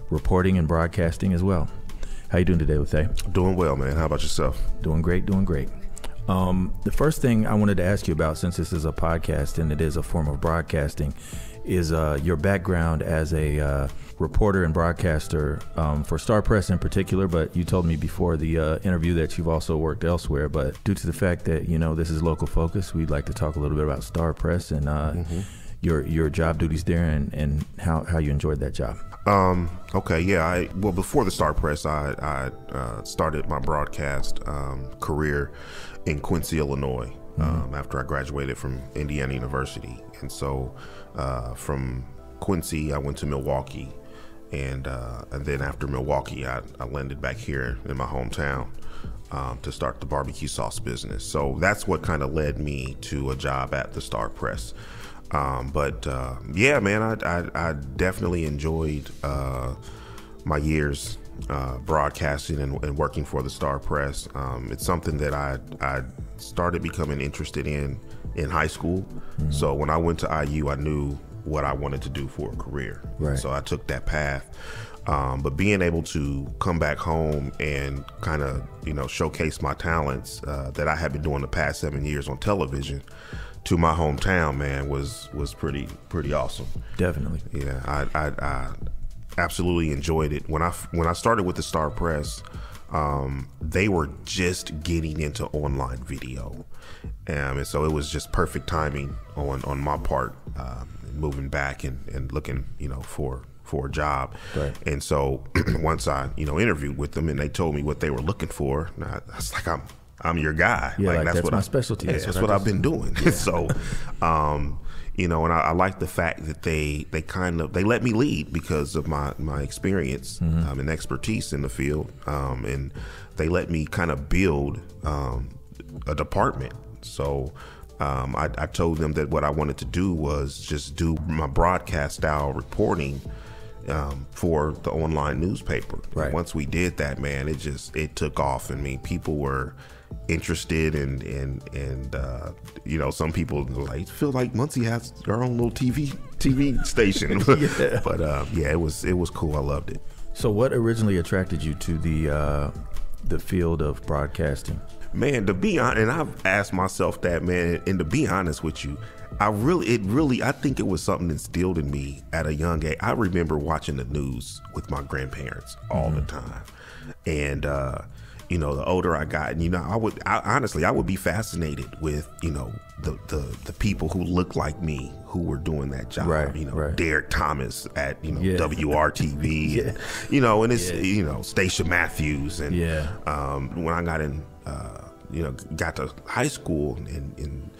reporting and broadcasting as well. How you doing today, Lethe? Doing well, man. How about yourself? Doing great, doing great. Um, the first thing I wanted to ask you about, since this is a podcast and it is a form of broadcasting, is uh, your background as a uh, reporter and broadcaster um, for Star Press in particular. But you told me before the uh, interview that you've also worked elsewhere. But due to the fact that, you know, this is local focus, we'd like to talk a little bit about Star Press and uh, mm-hmm. your your job duties there and, and how, how you enjoyed that job. Um, okay, yeah, I, well, before the Star Press, I, I uh, started my broadcast um, career in Quincy, Illinois, mm-hmm. um, after I graduated from Indiana University. And so uh, from Quincy, I went to Milwaukee. And, uh, and then after Milwaukee, I, I landed back here in my hometown um, to start the barbecue sauce business. So that's what kind of led me to a job at the Star Press. Um, but uh, yeah, man, I, I, I definitely enjoyed uh, my years uh, broadcasting and, and working for the Star Press. Um, it's something that I, I started becoming interested in in high school. Mm-hmm. So when I went to I U, I knew what I wanted to do for a career. Right. So I took that path. Um, but being able to come back home and kind of, you know, showcase my talents uh, that I had been doing the past seven years on television to my hometown, man, was was pretty pretty awesome. Definitely. Yeah, I, I, I absolutely enjoyed it. When I when I started with the Star Press, um, they were just getting into online video, um, and so it was just perfect timing on on my part, uh, moving back and and looking, you know, for for a job. Right. And so once I you know interviewed with them and they told me what they were looking for, and I, I was like, I'm. I'm your guy. Yeah, like, like that's, that's what my I, specialty. Yeah, that's, that's what, what I've been doing. Yeah. So, um, you know, and I, I like the fact that they they kind of they let me lead because of my my experience mm-hmm. um, and expertise in the field, um, and they let me kind of build um, a department. So. Um, I, I told them that what I wanted to do was just do my broadcast style reporting um, for the online newspaper. Right. And once we did that, man, it just it took off. I mean, people were interested and and and uh, you know, some people like feel like Muncie has their own little T V T V station. Yeah. But uh, yeah, it was it was cool. I loved it. So, what originally attracted you to the uh, the field of broadcasting? Man, to be honest, and I've asked myself that, man, and to be honest with you, I really, it really, I think it was something instilled in me at a young age. I remember watching the news with my grandparents all mm-hmm. the time. And, uh, you know, the older I got, and, you know, I would, I, honestly, I would be fascinated with, you know, the, the, the people who looked like me who were doing that job, right, you know, right. Derek Thomas at, you know, yeah. W R T V, yeah. and, you know, and it's, yeah. you know, Stacia Matthews. And yeah. um, when I got in, Uh, you know, got to high school and, and,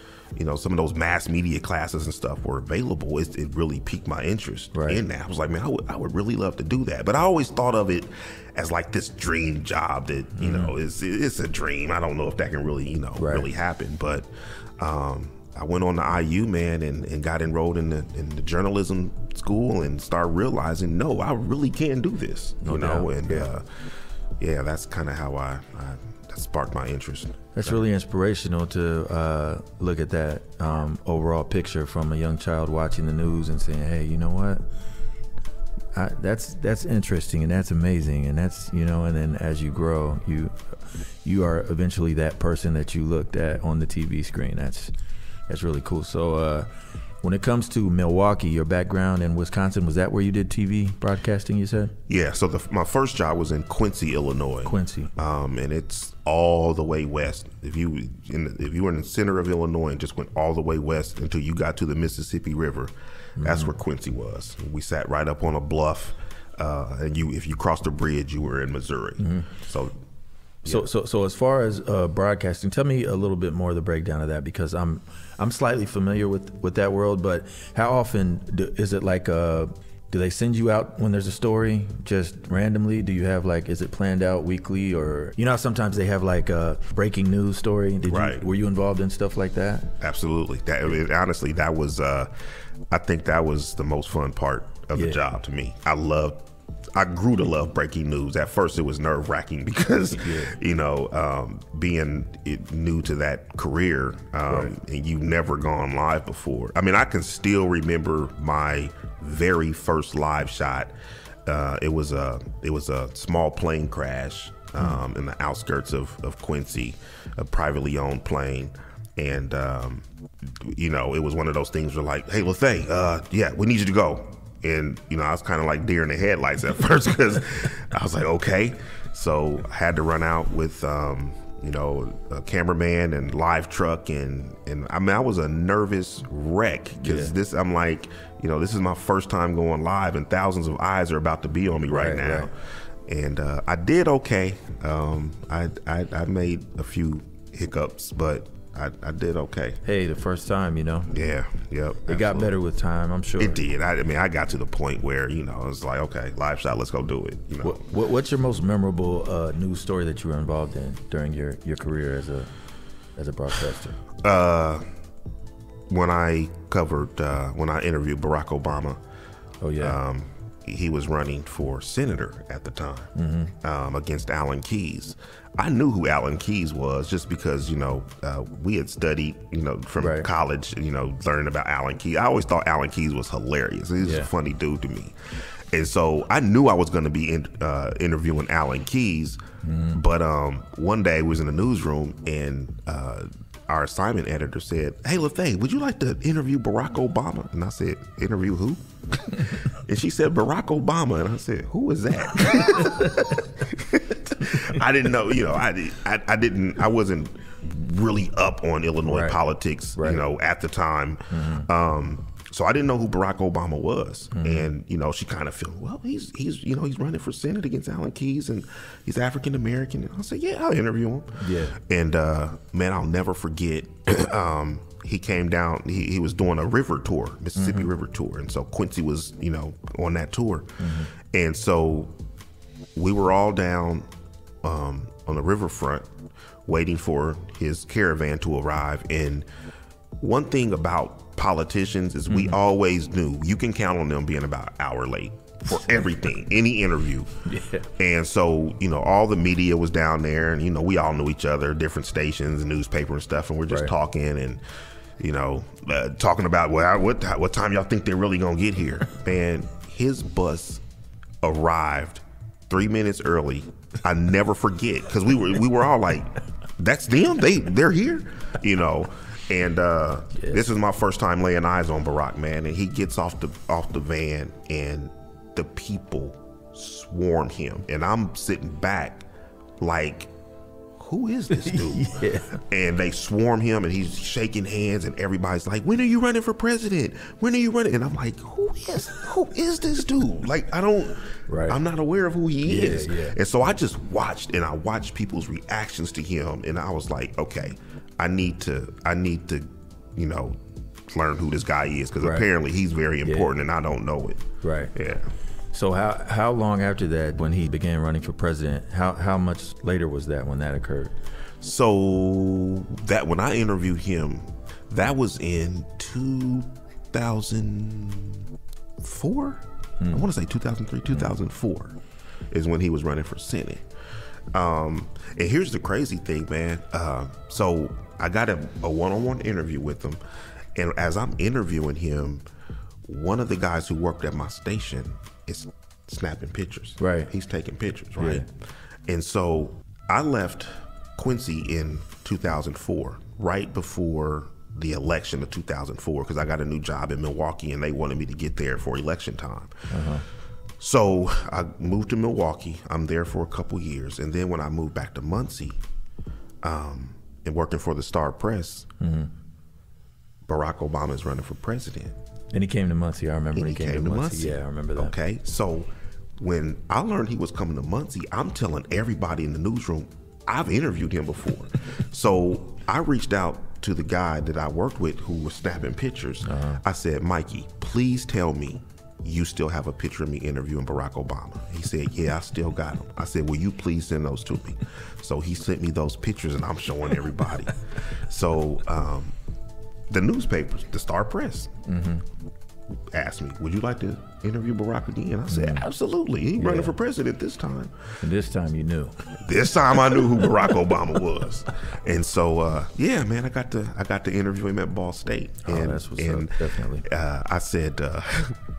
you know, some of those mass media classes and stuff were available. It, it really piqued my interest right. in that. I was like, man, I would, I would really love to do that. But I always thought of it as like this dream job that, you mm-hmm. know, it's, it's a dream. I don't know if that can really, you know, right. really happen. But um, I went on to I U, man, and, and got enrolled in the, in the journalism school and start realizing, no, I really can do this, you no know, doubt. and yeah. Uh, yeah, that's kind of how I, I that sparked my interest. That's so. really inspirational to uh, look at that um, overall picture from a young child watching the news and saying, hey, you know what? I, that's that's interesting and that's amazing and that's you know and then as you grow you you are eventually that person that you looked at on the T V screen. That's that's really cool. So uh, when it comes to Milwaukee, your background in Wisconsin, was that where you did T V broadcasting, you said? Yeah, so the, my first job was in Quincy, Illinois. Quincy. Um, and it's all the way west. If you in the, if you were in the center of Illinois and just went all the way west until you got to the Mississippi River, that's where Quincy was. We sat right up on a bluff, uh, and you if you crossed the bridge, you were in Missouri. Mm-hmm. So, yeah. so, so, so as far as uh, broadcasting, tell me a little bit more of the breakdown of that, because I'm I'm slightly familiar with with that world. But how often do, is it like? A, do they send you out when there's a story just randomly? Do you have like, is it planned out weekly or, you know, sometimes they have like a breaking news story. Did right. you, were you involved in stuff like that? Absolutely. That it, honestly, that was, uh, I think that was the most fun part of yeah. the job to me. I loved, I grew to love breaking news. At first it was nerve wracking because, yeah. you know, um, being it, new to that career um, right. and you've never gone live before. I mean, I can still remember my very first live shot. Uh, it was a it was a small plane crash um, mm. in the outskirts of, of Quincy, a privately owned plane. And, um, you know, it was one of those things where like, hey, Lethay, uh, yeah, we need you to go. And, you know, I was kind of like deer in the headlights at first because I was like, okay. So I had to run out with, um, you know, a cameraman and live truck. And, and I mean, I was a nervous wreck because yeah. this, I'm like, you know, this is my first time going live and thousands of eyes are about to be on me right, right now. Right. And uh, I did okay. Um, I, I, I made a few hiccups, but I, I did okay. Hey, the first time, you know? Yeah, yep. It absolutely. got better with time, I'm sure. It did. I, I mean, I got to the point where, you know, it's like, okay, live shot, let's go do it. You know? what, what, what's your most memorable uh, news story that you were involved in during your, your career as a as a broadcaster? Uh, when I covered, uh, when I interviewed Barack Obama. Oh, yeah. Um, he was running for senator at the time mm-hmm. um, against Alan Keyes. I knew who Alan Keyes was just because, you know, uh, we had studied, you know, from right. college, you know, learning about Alan Keyes. I always thought Alan Keyes was hilarious. He was yeah. a funny dude to me. And so I knew I was going to be in, uh, interviewing Alan Keyes. Mm-hmm. But um, one day we was in the newsroom and uh, our assignment editor said, hey, Lethay, would you like to interview Barack Obama? And I said, interview who? And she said, Barack Obama. And I said, who is that? I didn't know, you know, I, I, I didn't, I wasn't really up on Illinois right. politics, right. you know, at the time. Mm-hmm. Um, so I didn't know who Barack Obama was. Mm-hmm. And, you know, she kind of felt, well, he's, he's, you know, he's running for Senate against Alan Keyes and he's African-American. And I said, yeah, I'll interview him. Yeah. And, uh, man, I'll never forget, um, he came down, he, he was doing a river tour, Mississippi mm-hmm. River tour. And so Quincy was, you know, on that tour. Mm-hmm. And so we were all down um, on the riverfront waiting for his caravan to arrive. And one thing about politicians is mm-hmm. we always knew you can count on them being about an hour late for everything, any interview. Yeah. And so, you know, all the media was down there and, you know, we all knew each other, different stations, newspaper and stuff. And we're just right. talking and, you know, uh, talking about well, what, what time y'all think they're really going to get here. Man, his bus arrived three minutes early. I never forget because we were we were all like, that's them. They they're here, you know. And uh, yes. this is my first time laying eyes on Barack, man. And he gets off the off the van and the people swarm him. And I'm sitting back like, who is this dude? yeah. And they swarm him and he's shaking hands and everybody's like, when are you running for president? When are you running? And I'm like, who is, who is this dude? Like, I don't, right. I'm not aware of who he yeah, is. Yeah. And so I just watched and I watched people's reactions to him. And I was like, okay, I need to, I need to, you know, learn who this guy is because right. apparently he's very important yeah. and I don't know it. Right. Yeah. So how how long after that when he began running for president? How how much later was that when that occurred? So that when I interviewed him, that was in two thousand four. Mm. I want to say two thousand three, two thousand four is when he was running for Senate. Um, and here's the crazy thing, man. Uh, so I got a, a one-on-one interview with him. And as I'm interviewing him, one of the guys who worked at my station is snapping pictures. Right. He's taking pictures, right? Yeah. And so I left Quincy in two thousand four, right before the election of two thousand four, because I got a new job in Milwaukee and they wanted me to get there for election time. Uh-huh. So I moved to Milwaukee. I'm there for a couple years. And then when I moved back to Muncie um, and working for the Star Press, mm-hmm. Barack Obama is running for president. And he came to Muncie. I remember he, he came, came to, to Muncie. Muncie. Yeah, I remember that. Okay, so when I learned he was coming to Muncie, I'm telling everybody in the newsroom, I've interviewed him before. So I reached out to the guy that I worked with who was snapping pictures. Uh-huh. I said, Mikey, please tell me you still have a picture of me interviewing Barack Obama. He said, yeah, I still got them. I said, will you please send those to me? So he sent me those pictures and I'm showing everybody. So um, the newspapers, the Star Press, mm-hmm. asked me, would you like to interview Barack again? I said, mm-hmm. absolutely. He ain't yeah. running for president this time. And this time you knew. This time I knew who Barack Obama was. And so, uh, yeah, man, I got to I got to interview him at Ball State. Oh, and, that's what's and, up, definitely. Uh, I said, uh,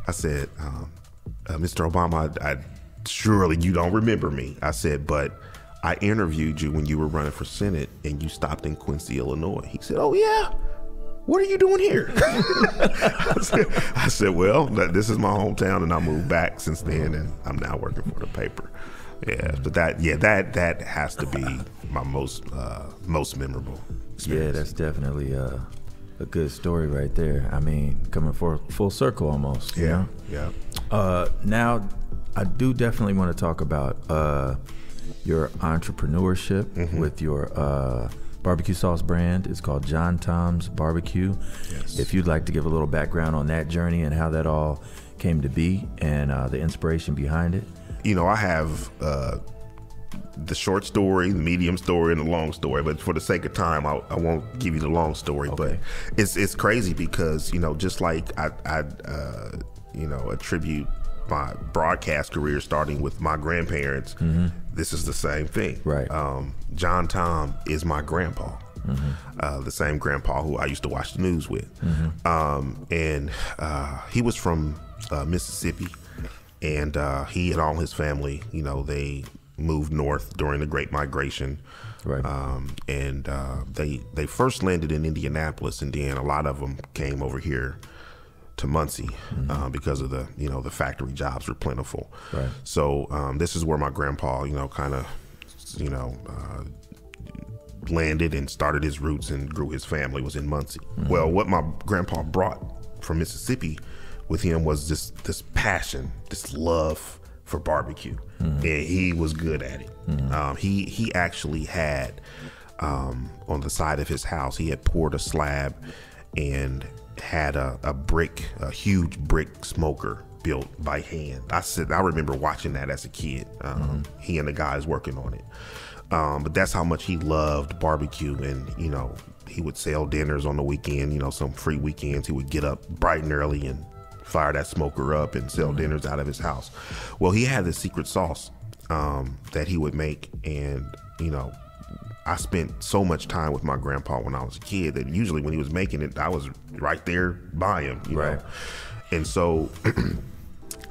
I said, um, uh, Mister Obama, I, I, surely you don't remember me. I said, but I interviewed you when you were running for Senate and you stopped in Quincy, Illinois. He said, oh, yeah. What are you doing here? I, said, I said, well, this is my hometown, and I moved back since then, and I'm now working for the paper. Yeah, but that, yeah, that that has to be my most uh, most memorable experience. Yeah, that's definitely uh, a good story right there. I mean, coming for full circle almost. Yeah, you know? Yeah. Uh, now, I do definitely want to talk about uh, your entrepreneurship mm-hmm. with your. Uh, Barbecue sauce brand is called John Tom's Barbecue. Yes. If you'd like to give a little background on that journey and how that all came to be and uh, the inspiration behind it. You know, I have uh, the short story, the medium story, and the long story. But for the sake of time, I, I won't give you the long story. Okay. But it's it's crazy because, you know, just like I, I uh, you know, attribute my broadcast career starting with my grandparents, mm-hmm. this is the same thing. Right. Um, John Tom is my grandpa, mm-hmm. uh, the same grandpa who I used to watch the news with. Mm-hmm. Um, and uh, he was from uh, Mississippi, and uh, he and all his family, you know, they moved north during the Great Migration. Right. Um, and uh, they, they first landed in Indianapolis, and then a lot of them came over here to Muncie, mm-hmm. uh, because of the, you know, the factory jobs were plentiful. Right. So um, this is where my grandpa, you know, kind of, you know, uh, landed and started his roots and grew his family, was in Muncie. Mm-hmm. Well, what my grandpa brought from Mississippi with him was this, this passion, this love for barbecue. Mm-hmm. And he was good at it. Mm-hmm. Um, he, he actually had, um, on the side of his house, he had poured a slab and had a, a brick, a huge brick smoker built by hand. I said, I remember watching that as a kid. Um, mm-hmm. He and the guys working on it. Um, but that's how much he loved barbecue. And, you know, he would sell dinners on the weekend, you know, some free weekends. He would get up bright and early and fire that smoker up and sell mm-hmm. dinners out of his house. Well, he had this secret sauce um, that he would make. And, you know, I spent so much time with my grandpa when I was a kid that usually when he was making it, I was right there by him, you right. know? And so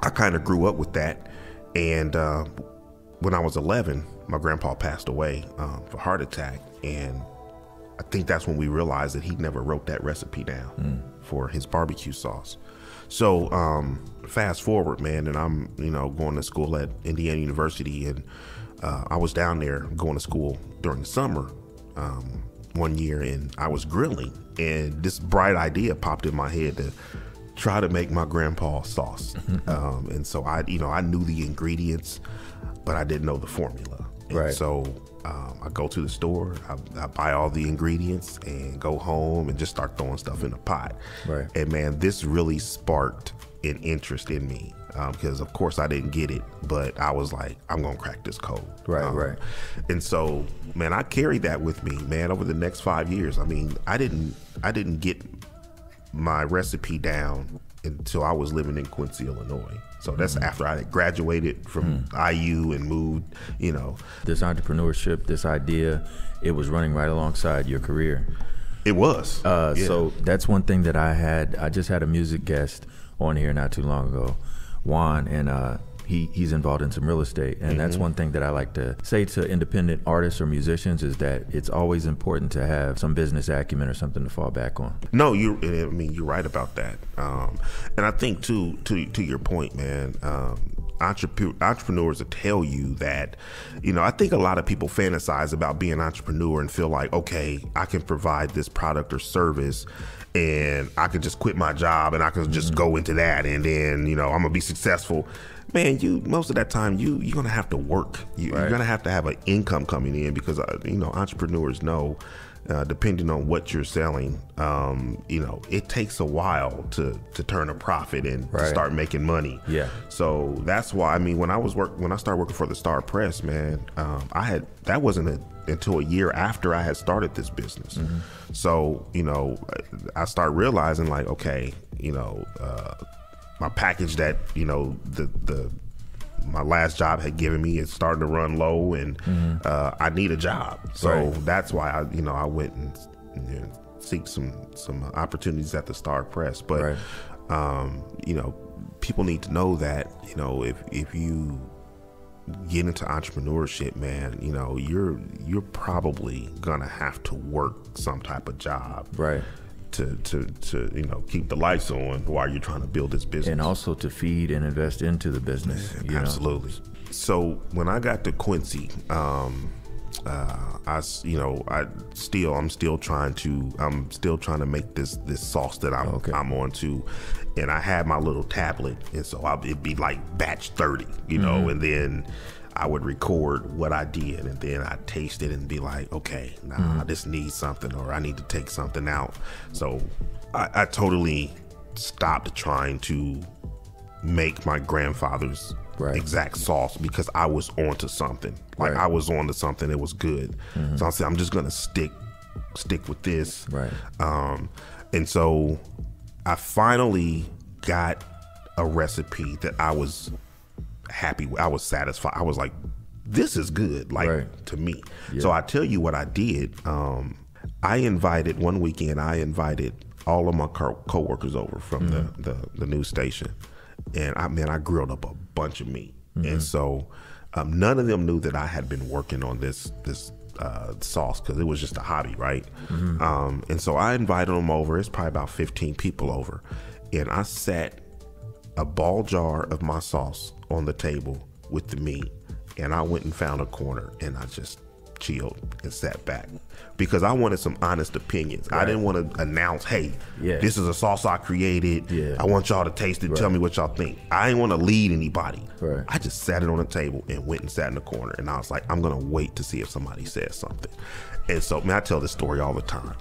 I kind of grew up with that. And uh, when I was eleven, my grandpa passed away um, of a heart attack. And I think that's when we realized that he never wrote that recipe down mm. for his barbecue sauce. So um, fast forward, man, and I'm, you know, going to school at Indiana University, and Uh, I was down there going to school during the summer um, one year, and I was grilling, and this bright idea popped in my head to try to make my grandpa's sauce. um, and so I, you know, I knew the ingredients, but I didn't know the formula. Right. And so um, I go to the store, I, I buy all the ingredients, and go home and just start throwing stuff in a pot. Right. And man, this really sparked an interest in me. Because um, of course I didn't get it, but I was like, I'm gonna crack this code. Right, um, right. And so, man, I carried that with me, man, over the next five years. I mean, I didn't, I didn't get my recipe down until I was living in Quincy, Illinois. So that's mm-hmm. after I graduated from mm-hmm. I U and moved, you know. This entrepreneurship, this idea, it was running right alongside your career. It was. Uh, yeah. So that's one thing that I had. I just had a music guest on here not too long ago, Juan, and uh, he, he's involved in some real estate. And mm-hmm. that's one thing that I like to say to independent artists or musicians is that it's always important to have some business acumen or something to fall back on. No, you. I mean, you're right about that. Um, and I think too, to to your point, man. Um, entrepreneurs will tell you that, you know, I think a lot of people fantasize about being an entrepreneur and feel like, okay, I can provide this product or service and I can just quit my job and I can mm-hmm. just go into that and then, you know, I'm gonna be successful. Man, you most of that time you you're gonna have to work. You, right. You're gonna have to have an income coming in because uh, you know, entrepreneurs know uh, depending on what you're selling, um, you know, it takes a while to to turn a profit and right. start making money. Yeah. So that's why I mean, when I was work when I started working for the Star Press, man, um, I had that wasn't a, until a year after I had started this business. Mm-hmm. So you know, I start realizing like, okay, you know. Uh, My package that, you know, the the my last job had given me is starting to run low and mm-hmm. uh, I need a job. So right. that's why, I you know, I went and, and seek some some opportunities at the Star Press. But, right. um, you know, people need to know that, you know, if, if you get into entrepreneurship, man, you know, you're you're probably going to have to work some type of job. Right. To, to, to you know, keep the lights on while you're trying to build this business. And also to feed and invest into the business. Yeah, you absolutely. Know? So when I got to Quincy, um, uh, I, you know, I still, I'm still trying to, I'm still trying to make this, this sauce that I'm, okay. I'm on to. And I had my little tablet. And so I, it'd be like batch thirty, you know, mm-hmm. and then I would record what I did and then I'd taste it and be like, okay, nah, mm-hmm. this needs something or I need to take something out. So I, I totally stopped trying to make my grandfather's right. exact sauce because I was onto something. Like right. I was onto something, it was good. Mm-hmm. So I said, I'm just gonna stick stick with this. Right. Um, and so I finally got a recipe that I was happy. I was satisfied. I was like, this is good, like right. to me. Yeah. So I tell you what I did. Um, I invited one weekend, I invited all of my co coworkers over from mm-hmm. the, the, the news station. And I man, I grilled up a bunch of meat. Mm-hmm. And so um, none of them knew that I had been working on this, this uh, sauce because it was just a hobby, right? Mm-hmm. um, and so I invited them over. It's probably about fifteen people over. And I sat a ball jar of my sauce on the table with the meat, and I went and found a corner and I just chilled and sat back because I wanted some honest opinions. Right. I didn't want to announce, hey, yeah. this is a sauce I created. Yeah. I want y'all to taste it. Right. Tell me what y'all think. I didn't want to lead anybody. Right. I just sat it on the table and went and sat in the corner and I was like, I'm going to wait to see if somebody says something. And so, man, I tell this story all the time.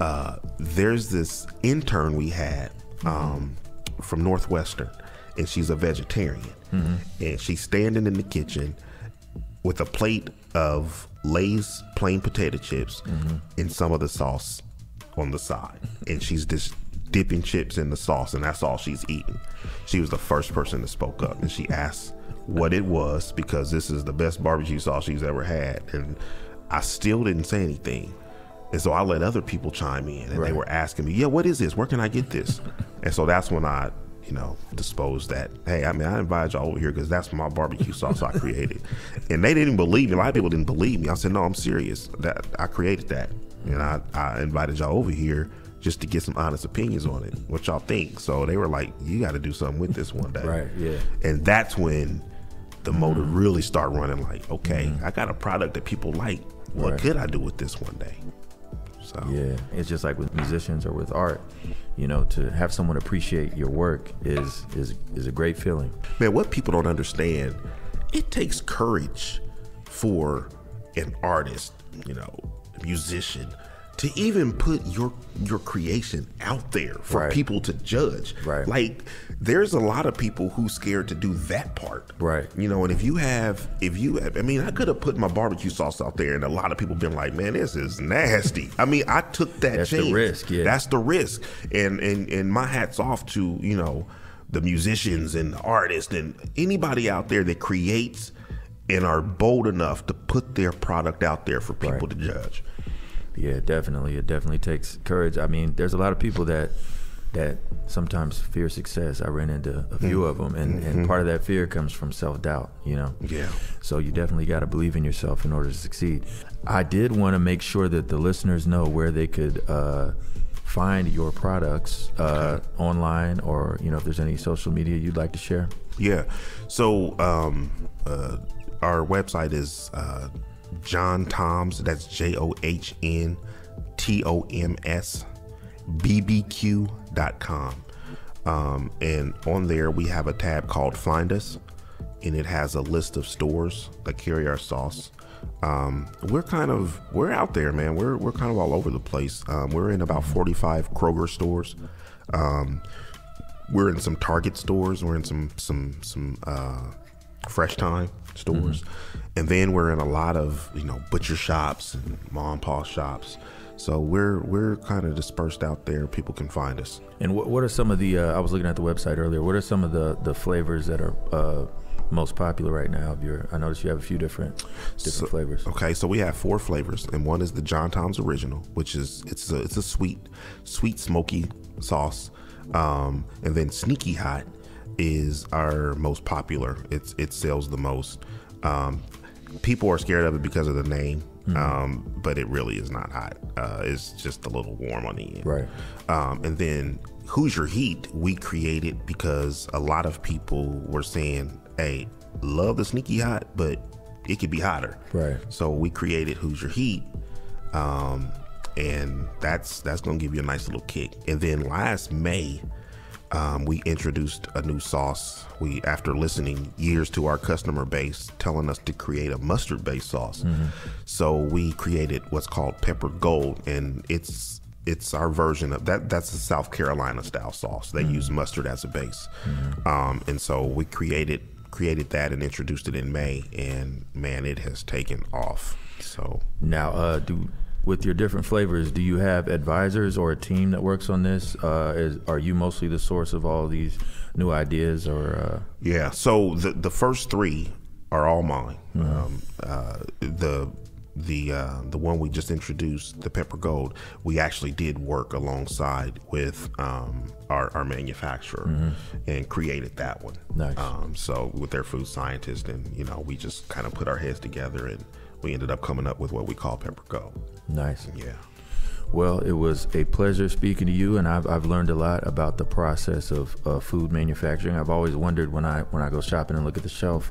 Uh, there's this intern we had um, mm-hmm. from Northwestern, and she's a vegetarian. Mm-hmm. And she's standing in the kitchen with a plate of Lay's plain potato chips mm-hmm. and some of the sauce on the side. And she's just dipping chips in the sauce and that's all she's eating. She was the first person that spoke up and she asked what it was because this is the best barbecue sauce she's ever had. And I still didn't say anything. And so I let other people chime in and right. they were asking me, yeah, what is this? Where can I get this? And so that's when I, you know, dispose that. Hey, I mean, I invited y'all over here because that's my barbecue sauce I created. And they didn't believe me. A lot of people didn't believe me. I said, no, I'm serious. That I created that. And I, I invited y'all over here just to get some honest opinions on it. What y'all think? So they were like, you got to do something with this one day. Right, yeah. And that's when the motor mm-hmm. really started running like, okay, mm-hmm. I got a product that people like. What right. could I do with this one day? So. Yeah, it's just like with musicians or with art, you know, to have someone appreciate your work is is is a great feeling. Man, what people don't understand, it takes courage for an artist, you know, a musician, to even put your your creation out there for right. people to judge. Right. Like, there's a lot of people who's scared to do that part. Right. You know, and if you have, if you have, I mean, I could have put my barbecue sauce out there and a lot of people been like, man, this is nasty. I mean, I took that That's chance. That's the risk, yeah. That's the risk. And, and, and my hat's off to, you know, the musicians and the artists and anybody out there that creates and are bold enough to put their product out there for people right. to judge. Yeah, definitely. It definitely takes courage. I mean, there's a lot of people that that sometimes fear success. I ran into a few mm. of them, and, mm-hmm. and part of that fear comes from self-doubt, you know? Yeah. So you definitely got to believe in yourself in order to succeed. I did want to make sure that the listeners know where they could uh, find your products uh, online, or, you know, if there's any social media you'd like to share. Yeah. So um, uh, our website is... Uh, John Tom's, that's J O H N T O M S B B Q dot com. Um, and on there we have a tab called Find Us, and it has a list of stores that carry our sauce. Um, we're kind of, we're out there, man. We're, we're kind of all over the place. Um, we're in about forty-five Kroger stores. Um, we're in some Target stores. We're in some, some, some, uh, Fresh Time stores, mm-hmm. and then we're in a lot of, you know, butcher shops and mom and pa shops. So we're we're kind of dispersed out there. People can find us. And what what are some of the? Uh, I was looking at the website earlier. What are some of the the flavors that are uh, most popular right now? Of your, I noticed you have a few different different so, flavors. Okay, so we have four flavors, and one is the John Tom's Original, which is it's a it's a sweet sweet smoky sauce, um, and then Sneaky Hot is our most popular. It's it sells the most. Um, people are scared of it because of the name, mm-hmm. um, but it really is not hot. Uh, it's just a little warm on the end. Right. Um, and then Hoosier Heat we created because a lot of people were saying, "Hey, love the Sneaky Hot, but it could be hotter." Right. So we created Hoosier Heat, um, and that's that's gonna give you a nice little kick. And then last May, Um, we introduced a new sauce. We, after listening years to our customer base telling us to create a mustard-based sauce, mm-hmm. so we created what's called Pepper Gold, and it's it's our version of that. That's the South Carolina style sauce. They mm-hmm. use mustard as a base, mm-hmm. um, and so we created created that and introduced it in May, and man, it has taken off. So now, uh, do. With your different flavors, do you have advisors or a team that works on this? Uh, is, are you mostly the source of all these new ideas? Or uh... Yeah, so the, the first three are all mine. Mm-hmm. um, uh, the the uh, the one we just introduced, the Pepper Gold, we actually did work alongside with um, our, our manufacturer, mm-hmm. and created that one. Nice. Um, so with their food scientist, and you know, we just kind of put our heads together and we ended up coming up with what we call Pepper Gold. Nice. Yeah. Well, it was a pleasure speaking to you, and I've, I've learned a lot about the process of uh, food manufacturing. I've always wondered when I when I go shopping and look at the shelf,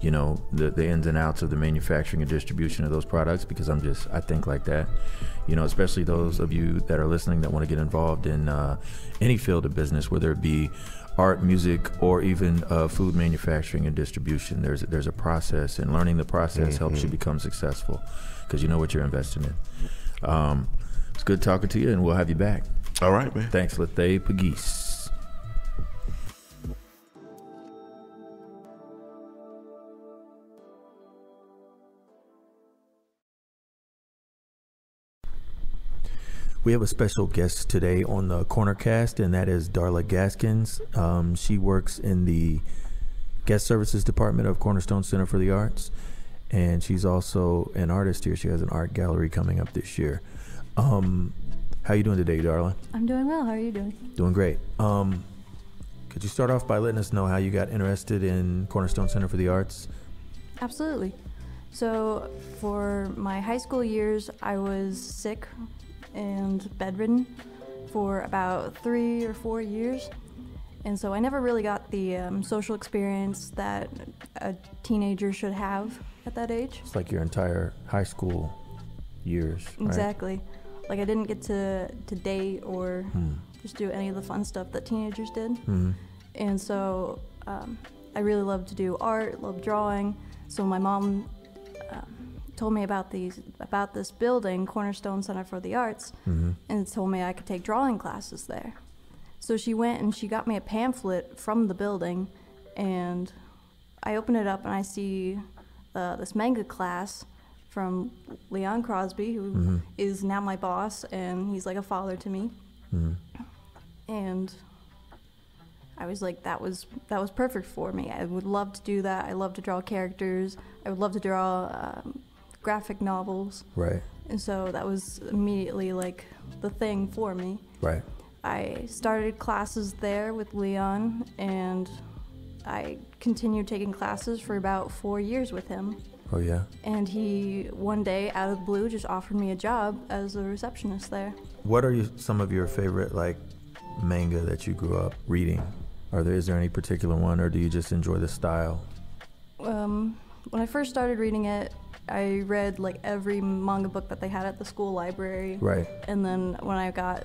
you know, the, the ins and outs of the manufacturing and distribution of those products, because I'm just, I think like that, you know, especially those of you that are listening that want to get involved in uh, any field of business, whether it be art, music, or even uh, food manufacturing and distribution. There's there's a process, and learning the process mm-hmm. helps you become successful because you know what you're investing in. Um, it's good talking to you, and we'll have you back. All right, man. Thanks, Lethe Pagis. We have a special guest today on the Cornercast, and that is Darla Gaskins. Um, she works in the Guest Services Department of Cornerstone Center for the Arts, and she's also an artist here. She has an art gallery coming up this year. Um, how you doing today, Darla? I'm doing well. How are you doing? Doing great. Um, could you start off by letting us know how you got interested in Cornerstone Center for the Arts? Absolutely. So for my high school years, I was sick and bedridden for about three or four years. And so I never really got the um, social experience that a teenager should have at that age. It's like your entire high school years, right? Exactly. Like I didn't get to, to date or hmm. just do any of the fun stuff that teenagers did. Mm-hmm. And so um, I really loved to do art, loved drawing. So my mom um, told me about these about this building, Cornerstone Center for the Arts, mm-hmm. and told me I could take drawing classes there. So she went and she got me a pamphlet from the building, and I open it up and I see uh, this manga class from Leon Crosby, who mm-hmm. is now my boss, and he's like a father to me. Mm-hmm. And I was like, that was that was perfect for me. I would love to do that. I love to draw characters. I would love to draw um, graphic novels. Right. And so that was immediately like the thing for me. Right. I started classes there with Leon, and I continued taking classes for about four years with him. Oh yeah. And he one day out of the blue just offered me a job as a receptionist there. What are you, some of your favorite like manga that you grew up reading? Are there, is there any particular one, or do you just enjoy the style? Um, when I first started reading it, I read like every manga book that they had at the school library. Right. And then when I got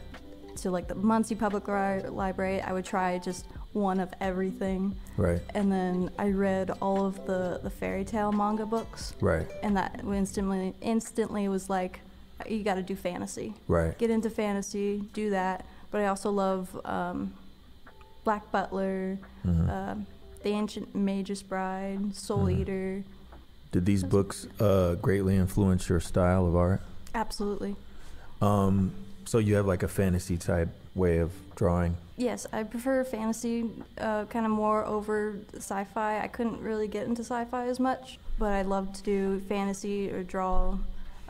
to like the Muncie Public Li- Library, I would try just one of everything. Right. And then I read all of the, the fairy tale manga books. Right. And that instantly instantly was like, you got to do fantasy. Right. Get into fantasy, do that. But I also love um, Black Butler, mm-hmm. uh, The Ancient Mage's Bride, Soul mm-hmm. Eater. Did these That's books uh, greatly influence your style of art? Absolutely. Um, so you have like a fantasy type way of drawing? Yes, I prefer fantasy uh, kind of more over sci-fi. I couldn't really get into sci-fi as much, but I love to do fantasy or draw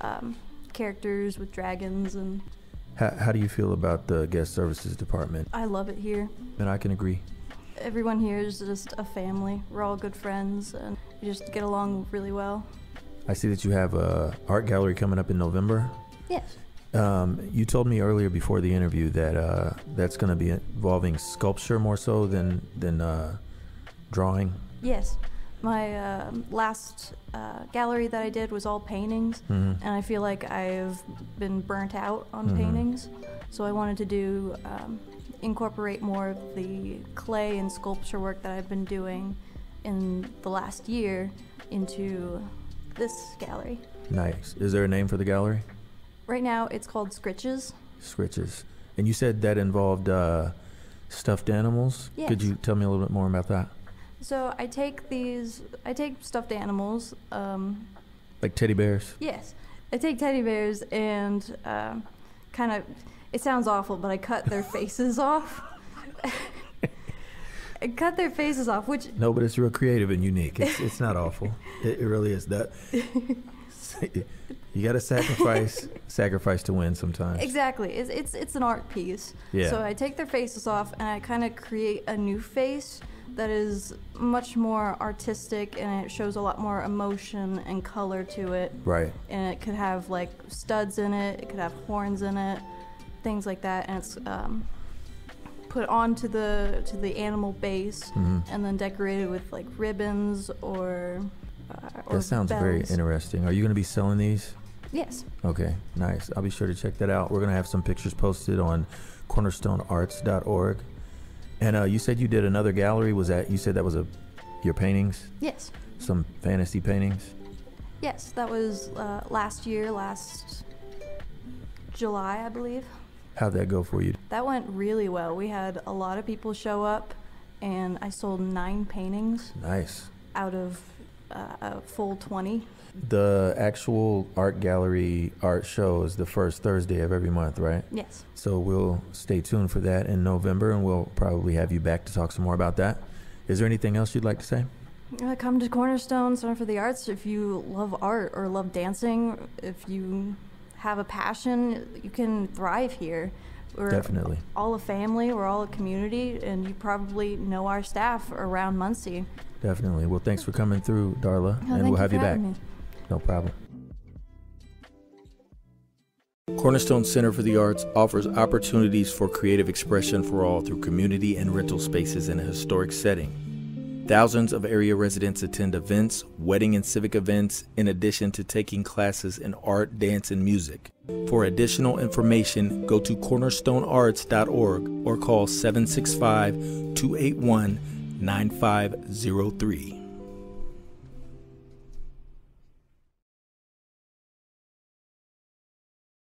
um, characters with dragons and... How, how do you feel about the guest services department? I love it here. And I can agree. Everyone here is just a family. We're all good friends, and we just get along really well. I see that you have a art gallery coming up in November. Yes. Um, you told me earlier before the interview that uh, that's going to be involving sculpture more so than, than uh, drawing. Yes. My uh, last uh, gallery that I did was all paintings, mm-hmm. and I feel like I've been burnt out on mm-hmm. paintings, so I wanted to do um, incorporate more of the clay and sculpture work that I've been doing in the last year into this gallery. Nice. Is there a name for the gallery? Right now it's called Scritches. Scritches. And you said that involved uh, stuffed animals? Yes. Could you tell me a little bit more about that? So I take these, I take stuffed animals. Um, like teddy bears? Yes. I take teddy bears and uh, kind of, it sounds awful, but I cut their faces off. I cut their faces off, which... No, but it's real creative and unique. It's, it's not awful. It, it really is. That. You got to sacrifice sacrifice to win sometimes. Exactly. It's, it's, it's an art piece. Yeah. So I take their faces off and I kind of create a new face that is much more artistic, and it shows a lot more emotion and color to it. Right. And it could have like studs in it, it could have horns in it, things like that. And it's um, put onto the to the animal base, mm-hmm. and then decorated with like ribbons or uh, or That sounds bells. Very interesting. Are you gonna be selling these? Yes. Okay, nice. I'll be sure to check that out. We're gonna have some pictures posted on cornerstone arts dot org. And uh, you said you did another gallery. Was that, you said that was a, your paintings? Yes. Some fantasy paintings? Yes, that was uh, last year, last July, I believe. How'd that go for you? That went really well. We had a lot of people show up, and I sold nine paintings. Nice. Out of uh, a full twenty. The actual art gallery art show is the first Thursday of every month, right? Yes. So we'll stay tuned for that in November, and we'll probably have you back to talk some more about that. Is there anything else you'd like to say? Uh, come to Cornerstone Center for the Arts if you love art or love dancing. If you have a passion, you can thrive here. We're Definitely. all a family. We're all a community, and you probably know our staff around Muncie. Definitely. Well, thanks for coming through, Darla, oh, and we'll you have you back. Me. No problem. Cornerstone Center for the Arts offers opportunities for creative expression for all through community and rental spaces in a historic setting. Thousands of area residents attend events, wedding and civic events, in addition to taking classes in art, dance, and music. For additional information, go to cornerstone arts dot org or call seven six five, two eight one, nine five zero three.